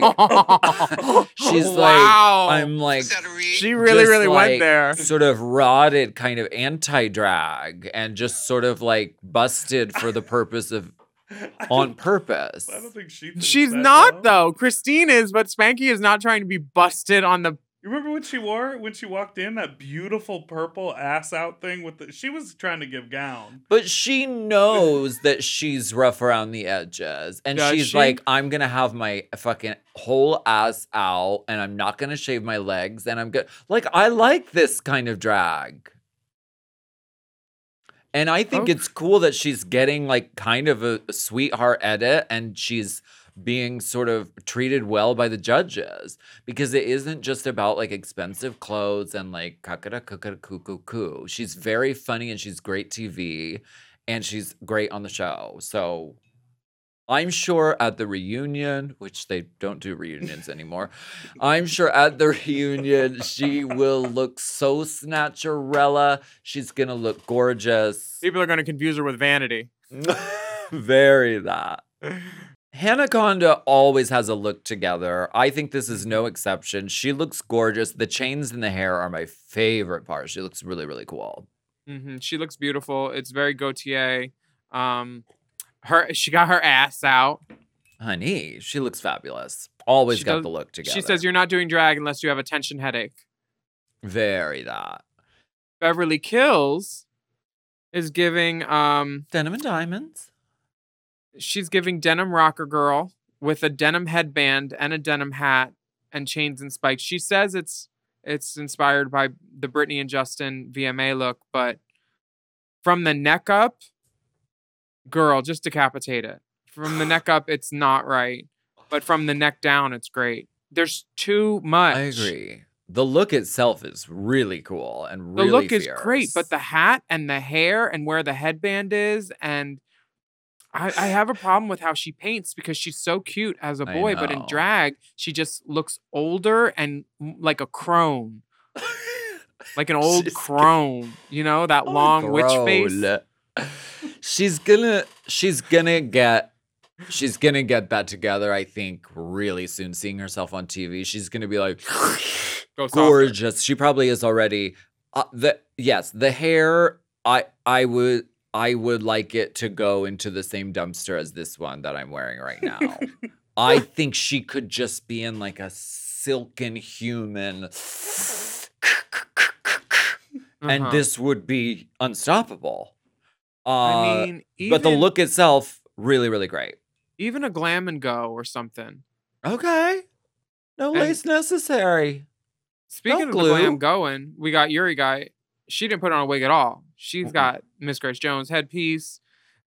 she's wow. like, I'm like, she really, really like, went there. Sort of rotted, kind of anti-drag and just sort of like busted for the purpose of, on purpose. I don't think she thinks She's not though. though. Christine is, but Spanky is not trying to be busted on the. You remember when she wore, when she walked in, that beautiful purple ass-out thing with the... She was trying to give gown. But she knows that she's rough around the edges. And Does she's she? like, I'm going to have my fucking whole ass out, and I'm not going to shave my legs, and I'm going to... Like, I like this kind of drag. And I think oh. it's cool that she's getting, like, kind of a sweetheart edit, and she's... being sort of treated well by the judges, because it isn't just about like expensive clothes and like kakada kakada coo coo coo. She's very funny and she's great T V and she's great on the show. So I'm sure at the reunion, which they don't do reunions anymore, I'm sure at the reunion, she will look so snatcherella. She's gonna look gorgeous. People are gonna confuse her with Vanity. Very that. Hannah Conda always has a look together. I think this is no exception. She looks gorgeous. The chains and the hair are my favorite part. She looks really, really cool. Mm-hmm. She looks beautiful. It's very Gautier. Um, her, she got her ass out. Honey, she looks fabulous. Always she got does, the look together. She says you're not doing drag unless you have a tension headache. Very that. Beverly Kills is giving... Um, Denim and Diamonds. She's giving denim rocker girl with a denim headband and a denim hat and chains and spikes. She says it's it's inspired by the Britney and Justin V M A look, but from the neck up, girl, just decapitate it. From the neck up, it's not right. But from the neck down, it's great. There's too much. I agree. The look itself is really cool and really The look fierce. Is great, but the hat and the hair and where the headband is and... I, I have a problem with how she paints because she's so cute as a boy, but in drag, she just looks older and m- like a crone. Like an old she's crone, gonna, you know, that long crone. Witch face. She's gonna, she's gonna get, she's gonna get that together, I think, really soon. Seeing herself on T V, she's gonna be like, Go gorgeous. Softer. She probably is already. Uh, the Yes, the hair, I, I would... I would like it to go into the same dumpster as this one that I'm wearing right now. I think she could just be in like a silken human. And uh-huh. this would be unstoppable. Uh, I mean, even, but the look itself, really, really great. Even a glam and go or something. Okay. No and lace necessary. Speaking no of glue. The glam going, we got Yuri guy. She didn't put on a wig at all. She's got Miss Grace Jones headpiece,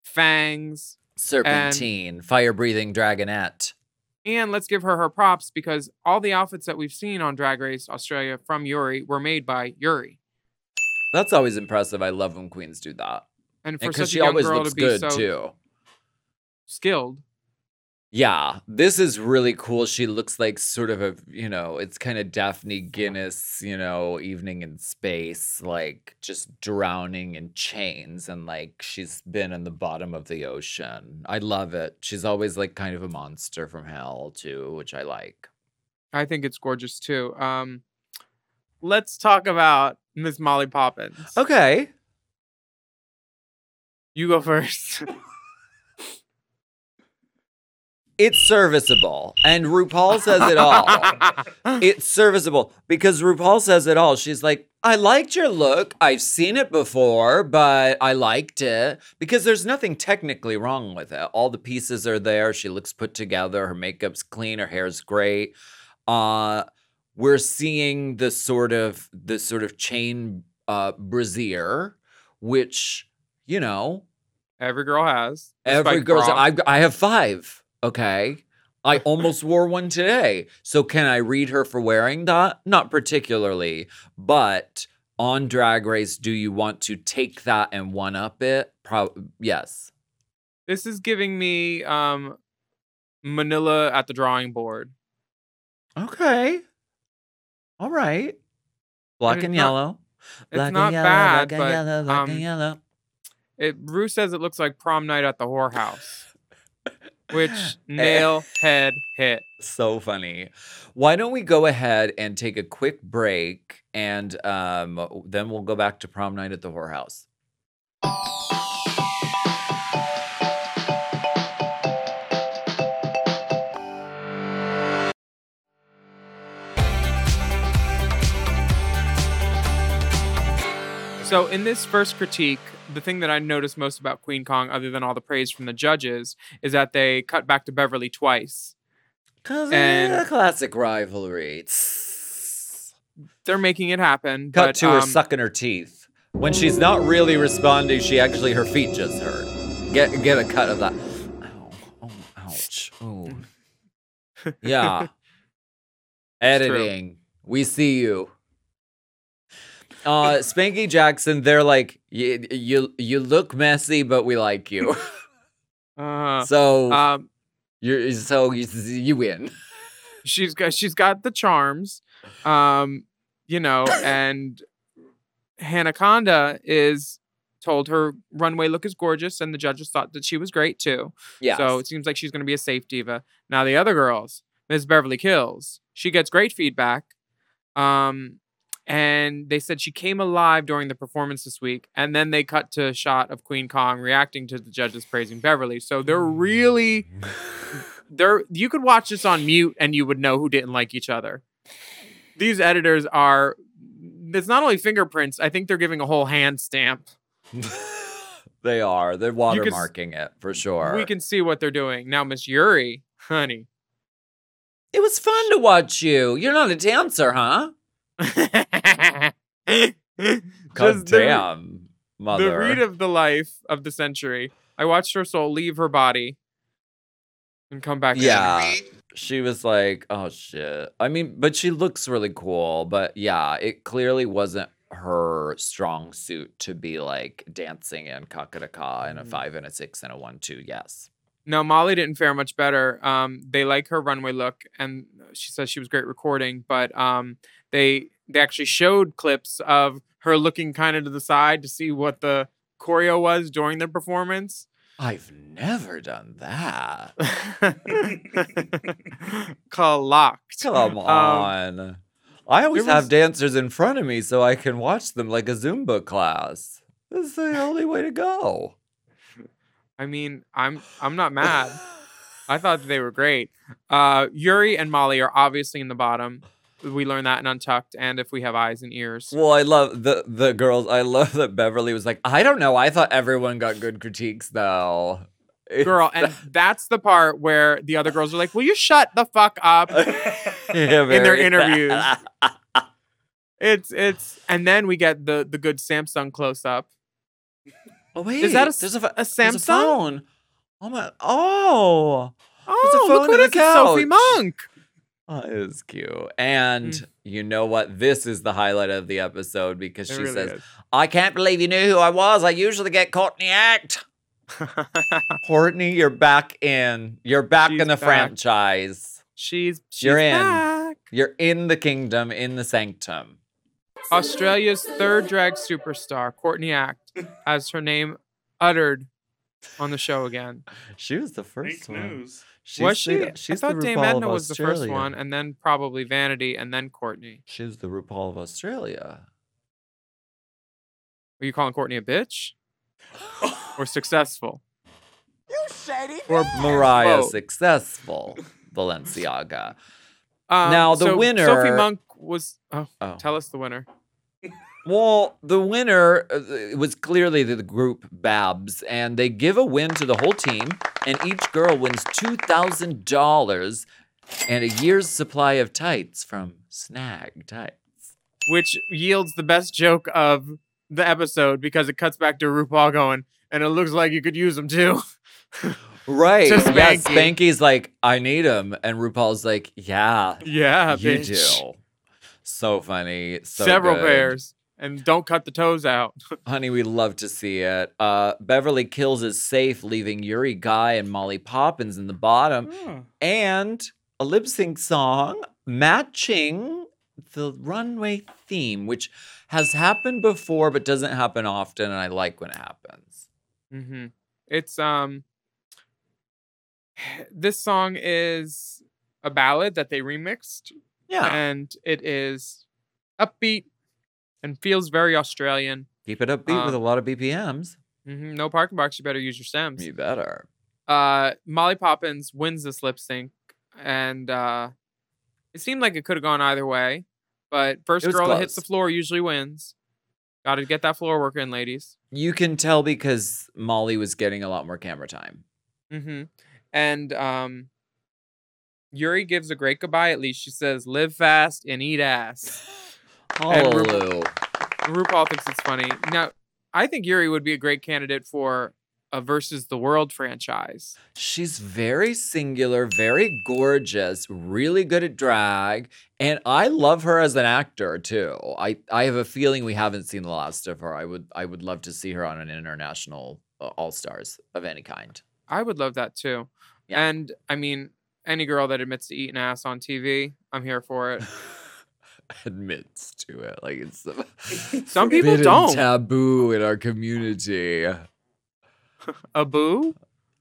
fangs, Serpentine, fire-breathing dragonette. And let's give her her props because all the outfits that we've seen on Drag Race Australia from Yuri were made by Yuri. That's always impressive. I love when queens do that. And for and such a young girl to be so too. skilled. Yeah, this is really cool. She looks like sort of a, you know, it's kind of Daphne Guinness, you know, evening in space, like just drowning in chains. And like she's been in the bottom of the ocean. I love it. She's always like kind of a monster from hell, too, which I like. I think it's gorgeous, too. Um, let's talk about Miss Molly Poppins. Okay. You go first. It's serviceable. And RuPaul says it all. It's serviceable because RuPaul says it all. She's like, I liked your look. I've seen it before, but I liked it because there's nothing technically wrong with it. All the pieces are there. She looks put together. Her makeup's clean. Her hair's great. Uh, we're seeing the sort of, the sort of chain uh, brassiere, which, you know. Every girl has. Every girl. I, I have five. Okay, I almost wore one today. So can I read her for wearing that? Not particularly, but on Drag Race, do you want to take that and one-up it? Pro- yes. This is giving me um, Manila at the drawing board. Okay. All right. Black and, and yellow. Not, black it's and not yellow, bad, black but... And yellow, black um, and yellow. It, Rue says it looks like prom night at the whorehouse. Which nail head hit. So funny. Why don't we go ahead and take a quick break and um, then we'll go back to prom night at the whorehouse. So in this first critique, the thing that I noticed most about Queen Kong, other than all the praise from the judges, is that they cut back to Beverly twice. Because it's a classic rivalry. It's... They're making it happen. Cut but, to um, her sucking her teeth. When she's not really responding, she actually, her feet just hurt. Get get a cut of that. Ow. Oh, ouch. Ooh. Yeah. Editing. True. We see you. Uh, Spanky Jackson, they're like, you, you you look messy, but we like you. uh, so um, you're so you, you win. She's got she's got the charms, um, you know. And Hannah Conda is told her runway look is gorgeous, and the judges thought that she was great too. Yeah. So it seems like she's going to be a safe diva. Now the other girls, Miss Beverly Hills, she gets great feedback. Um. And they said she came alive during the performance this week. And then they cut to a shot of Queen Kong reacting to the judges praising Beverly. So they're really... they're you could watch this on mute and you would know who didn't like each other. These editors are... It's not only fingerprints. I think they're giving a whole hand stamp. They are. They're watermarking it, for sure. We can see what they're doing. Now, Miss Yuri, honey. It was fun to watch you. You're not a dancer, huh? God damn, mother. The read of the life of the century. I watched her soul leave her body and come back. Yeah, she was like, oh shit. I mean, but she looks really cool. But yeah, it clearly wasn't her strong suit to be like dancing in kakadaka and a five and a six and a one two. Yes. No, Molly didn't fare much better. Um, they like her runway look, and she says she was great recording, but um, they they actually showed clips of her looking kind of to the side to see what the choreo was during their performance. I've never done that. Clocked. Come on. Um, I always was... have dancers in front of me so I can watch them like a Zumba class. This is the only way to go. I mean, I'm I'm not mad. I thought that they were great. Uh, Yuri and Molly are obviously in the bottom. We learned that in Untucked and If We Have Eyes and Ears. Well, I love the the girls. I love that Beverly was like, I don't know. I thought everyone got good critiques, though. Girl, and that's the part where the other girls are like, will you shut the fuck up? Yeah, in their interviews. it's it's, and then we get the, the good Samsung close-up. Oh, wait. Is that a, there's a, a Samsung? There's a phone. Oh my! Oh, oh! Look what it is, Sophie Monk. Oh, it was cute. And mm. you know what? This is the highlight of the episode because it she really says, is. I can't believe you knew who I was. I usually get Courtney Act. Courtney, you're back in. You're back she's in the back. franchise. She's, she's You're in. Back. You're in the kingdom, in the sanctum. Australia's third drag superstar, Courtney Act, has her name uttered on the show again. She was the first Fake one. News. She's was she? The, she's I thought Dame Edna was the first one, and then probably Vanity, and then Courtney. She's the RuPaul of Australia. Are you calling Courtney a bitch? Or successful? You shady. Or Mariah oh. successful. Balenciaga. Um, now the so winner. Sophie Monk was. Oh, oh, tell us the winner. Well, the winner it was clearly the group Babs, and they give a win to the whole team, and each girl wins two thousand dollars and a year's supply of tights from Snag Tights. Which yields the best joke of the episode because it cuts back to RuPaul going, and it looks like you could use them too. Right. To Spanky. Yeah, Spanky's like, I need them. And RuPaul's like, yeah, yeah, you bitch. do. So funny. So Several good. pairs. And don't cut the toes out. Honey, we love to see it. Uh, Beverly Kills is safe, leaving Yuri, Guy, and Molly Poppins in the bottom. Mm. And a lip sync song matching the runway theme, which has happened before but doesn't happen often, and I like when it happens. Mm-hmm. It's, um... This song is a ballad that they remixed. Yeah. And it is upbeat. And feels very Australian. Keep it upbeat um, with a lot of B P Ms. Mm-hmm, no parking box. You better use your stems. You better. Uh, Molly Poppins wins this lip sync. And uh, it seemed like it could have gone either way. But first girl close. that hits the floor usually wins. Got to get that floor work in, ladies. You can tell because Molly was getting a lot more camera time. Mm-hmm. And um, Yuri gives a great goodbye, at least. She says, live fast and eat ass. Oh. And RuPaul, RuPaul thinks it's funny. Now, I think Yuri would be a great candidate for a Versus the World franchise. She's very singular, very gorgeous, really good at drag, and I love her as an actor too. I, I have a feeling we haven't seen the last of her. I would I would love to see her on an international uh, all-stars of any kind. I would love that too. Yeah. And I mean, any girl that admits to eating ass on T V, I'm here for it. Admits to it, like it's the some people don't taboo in our community. Aboo,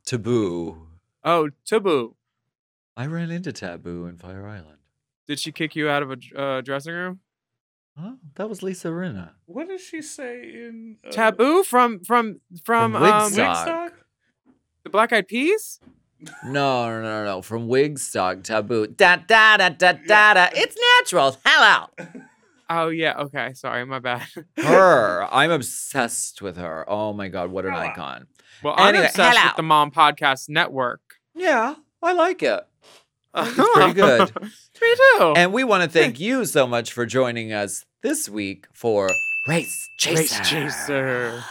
taboo. Oh, taboo. I ran into Taboo in Fire Island. Did she kick you out of a uh, dressing room? Oh, that was Lisa Rinna. What does she say in uh, Taboo from from from, from um, Wigstock? The Black Eyed Peas. No, no, no, no. From Wigstock, Taboo. Da, da, da, da, da, da. It's natural. Hello. Oh, yeah. Okay. Sorry. My bad. Her. I'm obsessed with her. Oh, my God. What an hello. icon. Well, anyway, I'm obsessed hello. with the Mom Podcast Network. Yeah. I like it. It's pretty good. Me too. And we want to thank you so much for joining us this week for Race Chaser. Race Chaser.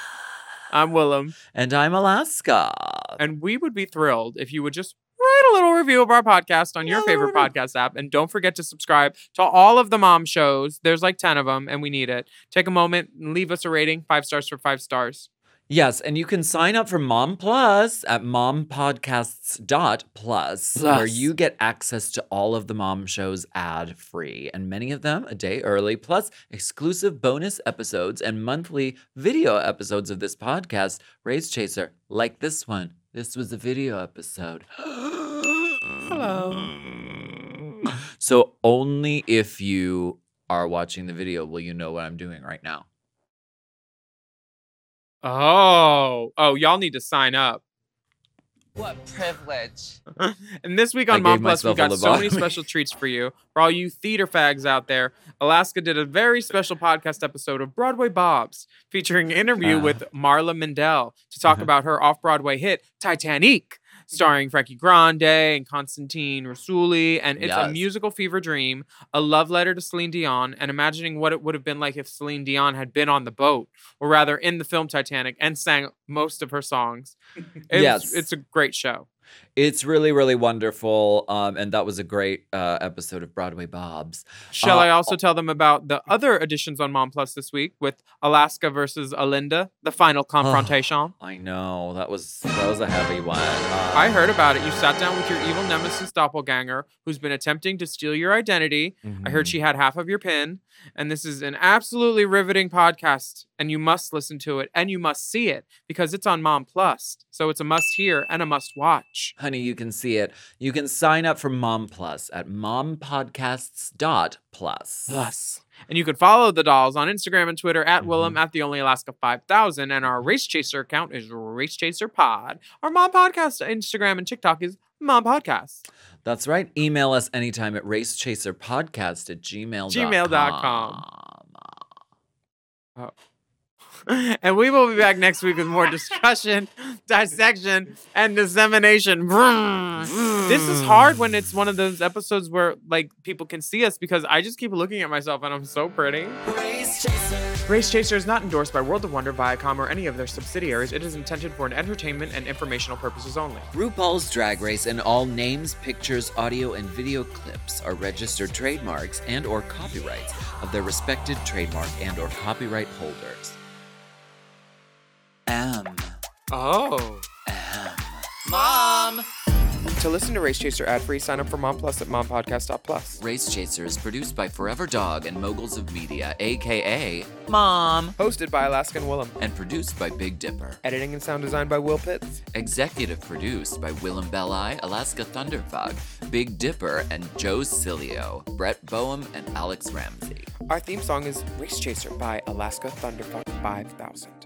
I'm Willem. And I'm Alaska. And we would be thrilled if you would just write a little review of our podcast on your yeah, favorite podcast app. And don't forget to subscribe to all of the mom shows. There's like ten of them, and we need it. Take a moment and leave us a rating. Five stars for five stars. Yes, and you can sign up for Mom Plus at mompodcasts dot plus, where you get access to all of the mom shows ad-free, and many of them a day early, plus exclusive bonus episodes and monthly video episodes of this podcast, Race Chaser, like this one. This was a video episode. Hello. So only if you are watching the video will you know what I'm doing right now. Oh, oh, y'all need to sign up. What privilege. And this week on Mom Plus, we got so many special treats for you. For all you theater fags out there, Alaska did a very special podcast episode of Broadway Bobs, featuring an interview uh, with Marla Mendel to talk uh-huh. about her off-Broadway hit, Titanic. starring Frankie Grande and Constantine Rassouli. And it's yes. a musical fever dream, a love letter to Celine Dion, and imagining what it would have been like if Celine Dion had been on the boat, or rather in the film Titanic, and sang most of her songs. It's, yes. It's a great show. It's really, really wonderful. Um, and that was a great uh, episode of Broadway Bobs. Shall uh, I also tell them about the other editions on Mom Plus this week with Alaska versus Alinda, the final confrontation? Oh, I know. That was that was a heavy one. Uh, I heard about it. You sat down with your evil nemesis doppelganger who's been attempting to steal your identity. Mm-hmm. I heard she had half of your pin. And this is an absolutely riveting podcast. And you must listen to it. And you must see it because it's on Mom Plus. So it's a must hear and a must watch. Honey, you can see it. You can sign up for Mom Plus at mompodcasts dot plus. Plus. And you can follow the dolls on Instagram and Twitter at mm-hmm. Willem, at the only Alaska five thousand. And our Race Chaser account is Race Chaser Pod. Our Mom Podcast Instagram and TikTok is Mom Podcast. That's right. Email us anytime at racechaserpodcast at gmail dot com. gmail dot com. Oh. And we will be back next week with more discussion, dissection, and dissemination. This is hard when it's one of those episodes where, like, people can see us because I just keep looking at myself and I'm so pretty. Race Chaser. Race Chaser is not endorsed by World of Wonder, Viacom, or any of their subsidiaries. It is intended for an entertainment and informational purposes only. RuPaul's Drag Race and all names, pictures, audio, and video clips are registered trademarks and or copyrights of their respective trademark and or copyright holders. M. Oh. M. Mom! To listen to Race Chaser ad-free, sign up for Mom Plus at mompodcast dot plus. Race Chaser is produced by Forever Dog and Moguls of Media, a k a. Mom. Hosted by Alaska and Willem. And produced by Big Dipper. Editing and sound design by Will Pitts. Executive produced by Willem Belli, Alaska Thunderfuck, Big Dipper, and Joe Cilio, Brett Boehm, and Alex Ramsey. Our theme song is Race Chaser by Alaska Thunderfuck five thousand.